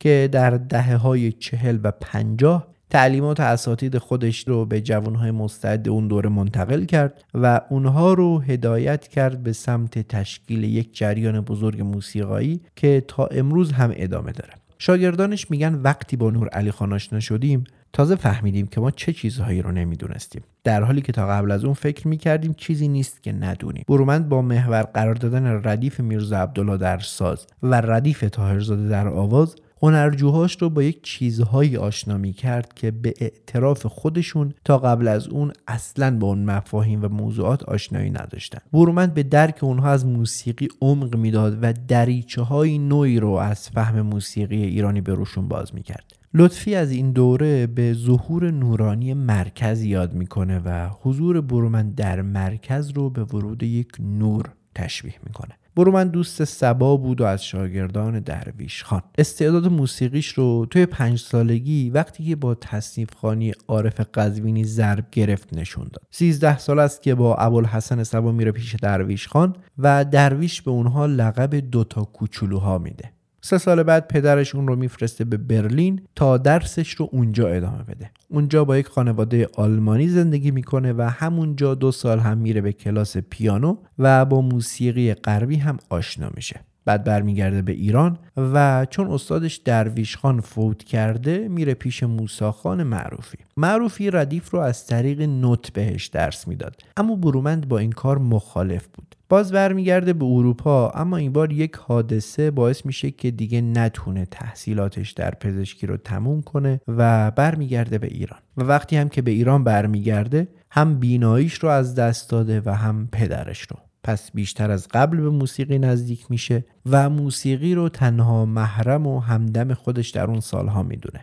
که در دهه‌های چهل و پنجاه تعلیمات اساتید خودش رو به جوانهای مستعد اون دوره منتقل کرد و اونها رو هدایت کرد به سمت تشکیل یک جریان بزرگ موسیقایی که تا امروز هم ادامه داره. شاگردانش میگن وقتی با نور علی خان آشنا شدیم تازه فهمیدیم که ما چه چیزهایی رو نمیدونستیم، در حالی که تا قبل از اون فکر میکردیم چیزی نیست که ندونیم. برومند با محور قرار دادن ردیف میرزا عبدالله در ساز و ردیف طاهرزاده در آواز هنرجوهاش رو با یک چیزهایی آشنا می کرد که به اعتراف خودشون تا قبل از اون اصلاً با اون مفاهیم و موضوعات آشنایی نداشتن. برومند به درک اونها از موسیقی عمق می داد و دریچه های نوعی رو از فهم موسیقی ایرانی به روشون باز می کرد. لطفی از این دوره به ظهور نورانی مرکز یاد می کنه و حضور برومند در مرکز رو به ورود یک نور تشبیه می کنه. برومند دوست صبا بود و از شاگردان درویش خان. استعداد موسیقیش رو توی پنج سالگی وقتی که با تصنیف خوانی عارف قزوینی ضرب گرفت نشون داد. سیزده سال است که با ابوالحسن صبا میره پیش درویش خان و درویش به اونها لقب دوتا کوچولوها میده. سه سال بعد پدرش اون رو میفرسته به برلین تا درسش رو اونجا ادامه بده. اونجا با یک خانواده آلمانی زندگی میکنه و همونجا دو سال هم میره به کلاس پیانو و با موسیقی غربی هم آشنا میشه. بعد برمیگرده به ایران و چون استادش درویش خان فوت کرده میره پیش موسی خان معروفی. معروفی ردیف رو از طریق نوت بهش درس میداد، اما برومند با این کار مخالف بود. باز برمیگرده به اروپا، اما این بار یک حادثه باعث میشه که دیگه نتونه تحصیلاتش در پزشکی رو تموم کنه و برمیگرده به ایران. و وقتی هم که به ایران برمیگرده هم بیناییش رو از دست داده و هم پدرش رو. پس بیشتر از قبل به موسیقی نزدیک میشه و موسیقی رو تنها محرم و همدم خودش در اون سالها میدونه.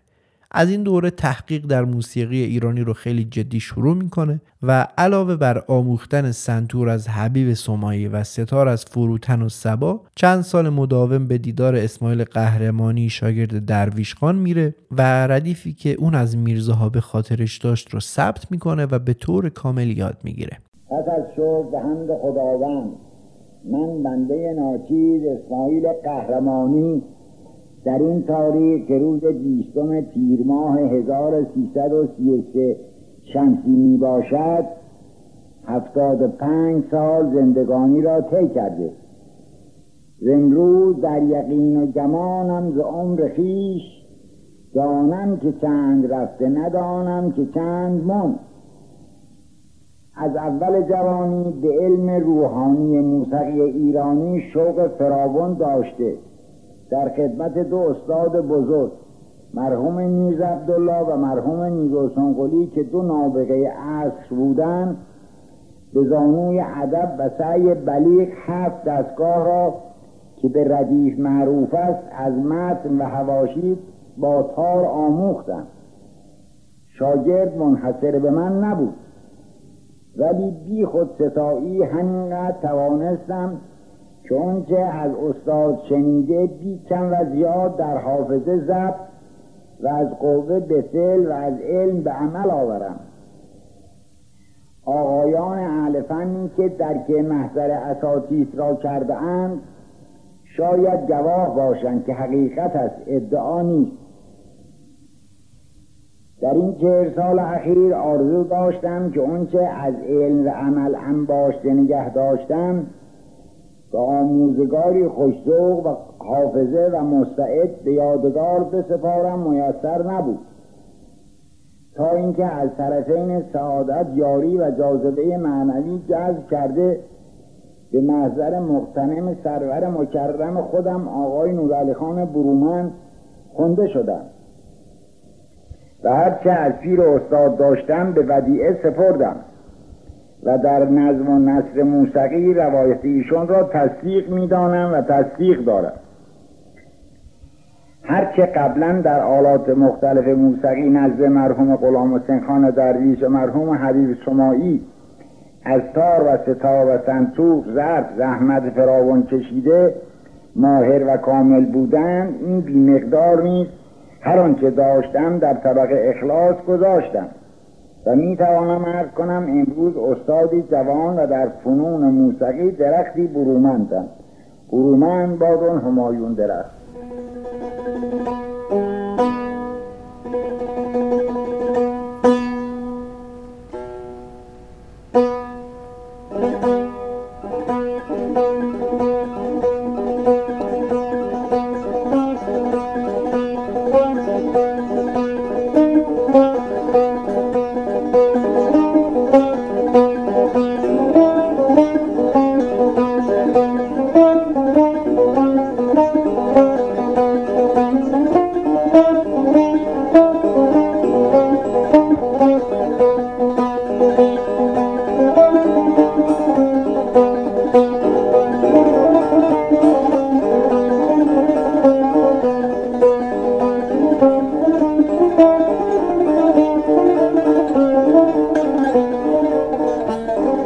از این دوره تحقیق در موسیقی ایرانی رو خیلی جدی شروع میکنه و علاوه بر آموختن سنتور از حبیب سمایی و ستار از فروتن و صبا، چند سال مداوم به دیدار اسماعیل قهرمانی شاگرد درویش خان میره و ردیفی که اون از میرزاها به خاطرش داشت رو ثبت میکنه و به طور کامل یاد میگیره. پس از شکر و حمد خداوند، من بنده ناچیز اسماعیل قهرمانی در این تاریخ که روز بیستم تیر ماه هزار و سیصد و سی و سه شمسی می باشد، هفتاد و پنج سال زندگانی را طی کرده. امروز در یقین و گمانم ز عمر خویش، دانم که چند رفته ندانم که چند ماند. از اول جوانی به علم روحانی موسیقی ایرانی شوق فراوان داشته. در خدمت دو استاد بزرگ، مرحوم نیز عبدالله و مرحوم نیز حسنقلی که دو نابغه عصر بودند، به زانوی ادب و سعی بلیغ هفت دستگاه را که به ردیف معروف است از متن و حواشی با تار آموختند. شاگرد منحصر به من نبود، ولی بی خودستایی همینقدر توانستم که اونچه از استاد شنیده بی کم و زیاد در حافظه ضبط و از قوه به فعل و از علم به عمل آورم. آقایان اهل فنی که درک محضر اساتید را کرده اند شاید گواه باشند که حقیقت است، ادعا نیست. در این چهر سال اخیر آرزو داشتم که اونچه از علم و عمل انباشته نگه داشتم به آموزگاری خوش‌ذوق و حافظه و مستعد به یادگار بسپارم میسر نبود، تا اینکه از طرفین سعادت یاری و جاذبه معنوی جذب کرده به محضر مغتنم سرور مکرم خودم آقای نور علی خان برومند خوانده شدم و هرچه از پیر استاد داشتم به ودیعه سپردم و در نظم و نثر موسیقی روایت ایشون را تصدیق می‌دانم و تصدیق دارم. هرچه قبلا در آلات مختلف موسیقی نزد مرحوم غلام حسین خان درویش و مرحوم حبیب سمایی از تار و ستا و سنتور ضرب زحمت فراوان کشیده ماهر و کامل بودن، این بی‌مقدار نیست. هر آنچه داشتم در طبق اخلاص گذاشتم و می توانم عرض کنم امروز استادی جوان و در فنون موسیقی درختی برومندم. برومند باد آن همایون درخت. Thank you.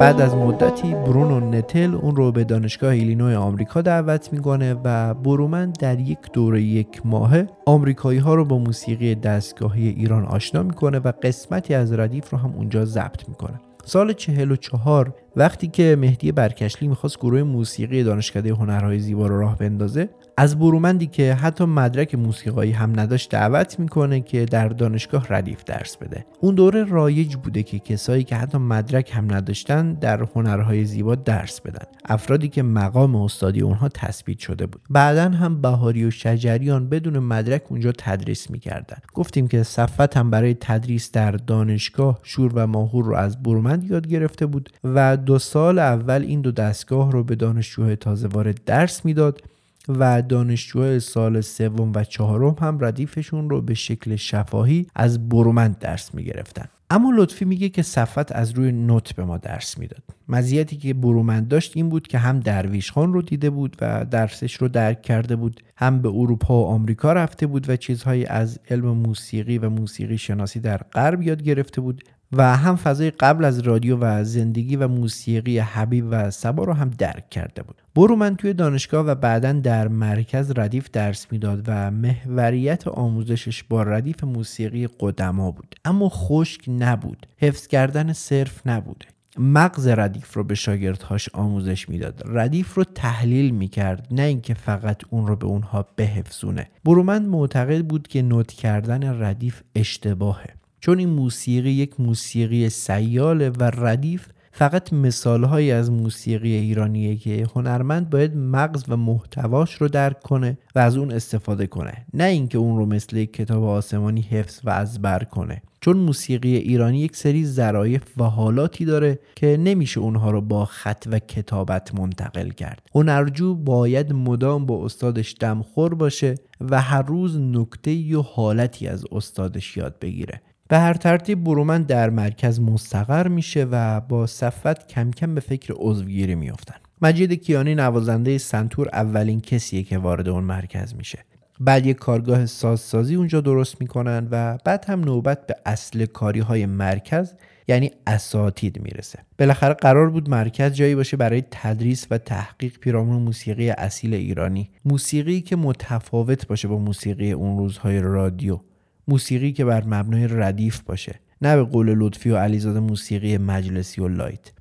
بعد از مدتی برونو نتل اون رو به دانشگاه ایلینوی آمریکا دعوت میکنه و برومند در یک دوره یک ماهه آمریکایی ها رو با موسیقی دستگاهی ایران آشنا میکنه و قسمتی از ردیف رو هم اونجا ضبط میکنه. سال چهل و چهار وقتی که مهدی برکشلی میخواست گروه موسیقی دانشکده هنرهای زیبا رو راه بندازه، از برومندی که حتی مدرک موسیقایی هم نداشت دعوت میکنه که در دانشگاه ردیف درس بده. اون دوره رایج بوده که کسایی که حتی مدرک هم نداشتن در هنرهای زیبا درس بدن، افرادی که مقام استادی اونها تثبیت شده بود. بعدن هم بهاری و شجریان بدون مدرک اونجا تدریس میکردن. گفتیم که صفوت هم برای تدریس در دانشگاه شور و ماهور رو از برومند یاد گرفته بود و دو سال اول این دو دستگاه رو به دانشجوهای تازه وارد درس میداد و دانشجوهای سال سوم و چهارم هم ردیفشون رو به شکل شفاهی از برومند درس میگرفتن. اما لطفی میگه که صفوت از روی نوت به ما درس میداد. مزیتی که برومند داشت این بود که هم درویش خان رو دیده بود و درسش رو درک کرده بود، هم به اروپا و آمریکا رفته بود و چیزهایی از علم موسیقی و موسیقی شناسی در غرب یاد گرفته بود و هم فضای قبل از رادیو و زندگی و موسیقی حبیب و صبا رو هم درک کرده بود. برومند توی دانشگاه و بعداً در مرکز ردیف درس میداد و محوریت آموزشش با ردیف موسیقی قدما بود، اما خشک نبود، حفظ کردن صرف نبود. مغز ردیف رو به شاگردهاش آموزش میداد، ردیف رو تحلیل میکرد، نه اینکه فقط اون رو به اونها بحفظونه. برومند معتقد بود که نوت کردن ردیف اشتباهه، چون این موسیقی یک موسیقی سیاله و ردیف فقط مثالهایی از موسیقی ایرانیه که هنرمند باید مغز و محتواش رو درک کنه و از اون استفاده کنه، نه اینکه اون رو مثل کتاب آسمانی حفظ و ازبر کنه. چون موسیقی ایرانی یک سری ظرایف و حالاتی داره که نمیشه اونها رو با خط و کتابت منتقل کرد. هنرجو باید مدام با استادش دمخور باشه و هر روز نکته‌ای و حالتی از استادش یاد بگیره. به هر ترتیب برومند در مرکز مستقر میشه و با صفوت کم کم به فکر عضوگیری میافتن. مجید کیانی نوازنده سنتور اولین کسیه که وارد اون مرکز میشه. بعد یک کارگاه سازسازی اونجا درست میکنن و بعد هم نوبت به اصل کاری های مرکز یعنی اساتید میرسه. بالاخره قرار بود مرکز جایی باشه برای تدریس و تحقیق پیرامون موسیقی اصیل ایرانی، موسیقی که متفاوت باشه با موسیقی اون روزهای رادیو، موسیقی که بر مبنای ردیف باشه، نه به قول لطفی و علیزاده موسیقی مجلسی و لایت.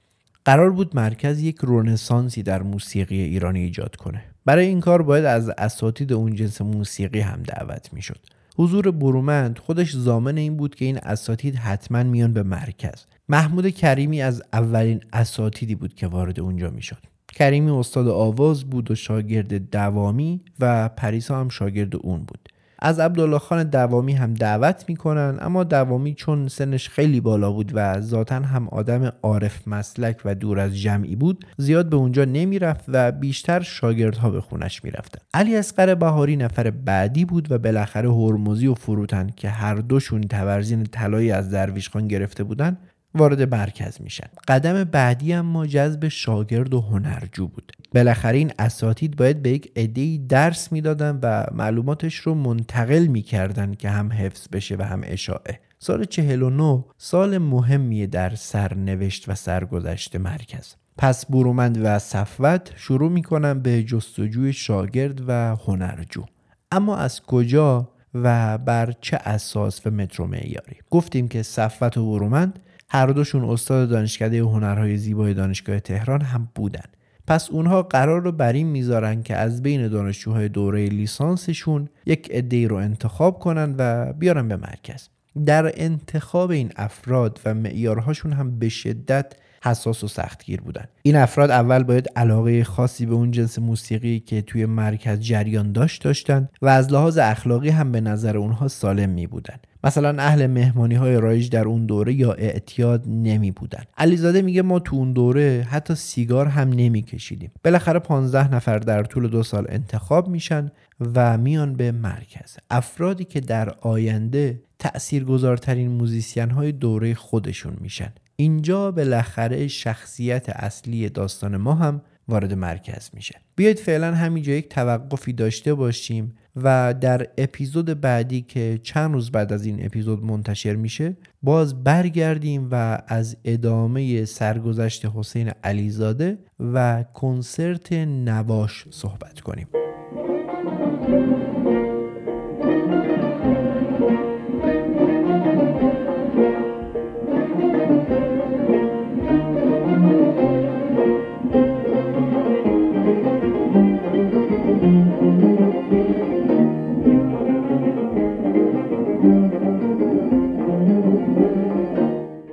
قرار بود مرکز یک رنسانسی در موسیقی ایرانی ایجاد کنه. برای این کار باید از اساتید اون جنس موسیقی هم دعوت میشد. حضور برومند خودش ضامن این بود که این اساتید حتما میان به مرکز. محمود کریمی از اولین اساتیدی بود که وارد اونجا میشد. کریمی استاد آواز بود و شاگرد دوامی و پریسا هم شاگرد اون بود. از عبدالله خان دوامی هم دعوت میکنن، اما دوامی چون سنش خیلی بالا بود و ذاتاً هم آدم عارف مسلک و دور از جمعی بود، زیاد به اونجا نمیرفت و بیشتر شاگردها به خونش میرفتن. علی اصغر بهاری نفر بعدی بود و بالاخره هرمزی و فروتن که هر دوشون تبرزین طلایی از درویش خان گرفته بودن وارد مرکز میشن. قدم بعدی اما جذب شاگرد و هنرجو بود. بالاخره این اساتید باید به یک عده‌ای درس میدادن و معلوماتش رو منتقل میکردن که هم حفظ بشه و هم اشاعه. سال چهل و نه سال مهمیه در سرنوشت و سرگذشت مرکز. پس برومند و صفوت شروع میکنن به جستجوی شاگرد و هنرجو، اما از کجا و بر چه اساس و متر معیاری؟ گفتیم که صفوت و برومند هر دوشون استاد دانشکده هنرهای زیبای دانشگاه تهران هم بودن. پس اونها قرار رو بر این میذارن که از بین دانشجوهای دوره لیسانسشون یک عده‌ای رو انتخاب کنن و بیارن به مرکز. در انتخاب این افراد و معیارهاشون هم به شدت حساس و سختگیر بودن. این افراد اول باید علاقه خاصی به اون جنس موسیقی که توی مرکز جریان داشت داشتن و از لحاظ اخلاقی هم به نظر اونها سالم می بودن. مثلا اهل مهمانی‌های رایج در اون دوره یا اعتیاد نمی بودن. علیزاده میگه ما تو اون دوره حتی سیگار هم نمی کشیدیم. بالاخره پانزده نفر در طول دو سال انتخاب میشن و میان به مرکز. افرادی که در آینده تأثیرگذارترین موزیسین‌های دوره خودشون میشن. اینجا بالاخره شخصیت اصلی داستان ما هم وارد مرکز میشه. بیایید فعلا همینجا یک توقفی داشته باشیم و در اپیزود بعدی که چند روز بعد از این اپیزود منتشر میشه باز برگردیم و از ادامه سرگذشت حسین علیزاده و کنسرت نواش صحبت کنیم.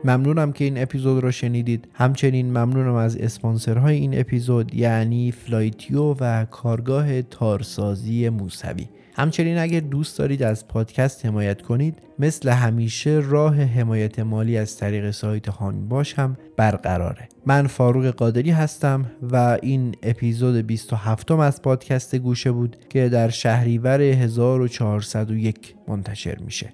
ممنونم که این اپیزود رو شنیدید. همچنین ممنونم از اسپانسرهای این اپیزود، یعنی فلایتیو و کارگاه تارسازی موسویه. همچنین اگر دوست دارید از پادکست حمایت کنید، مثل همیشه راه حمایت مالی از طریق سایت هامی باش هم برقراره. من فاروق قادری هستم و این اپیزود بیست و هفتم از پادکست گوشه بود که در شهریور هزار و چهارصد و یک منتشر میشه.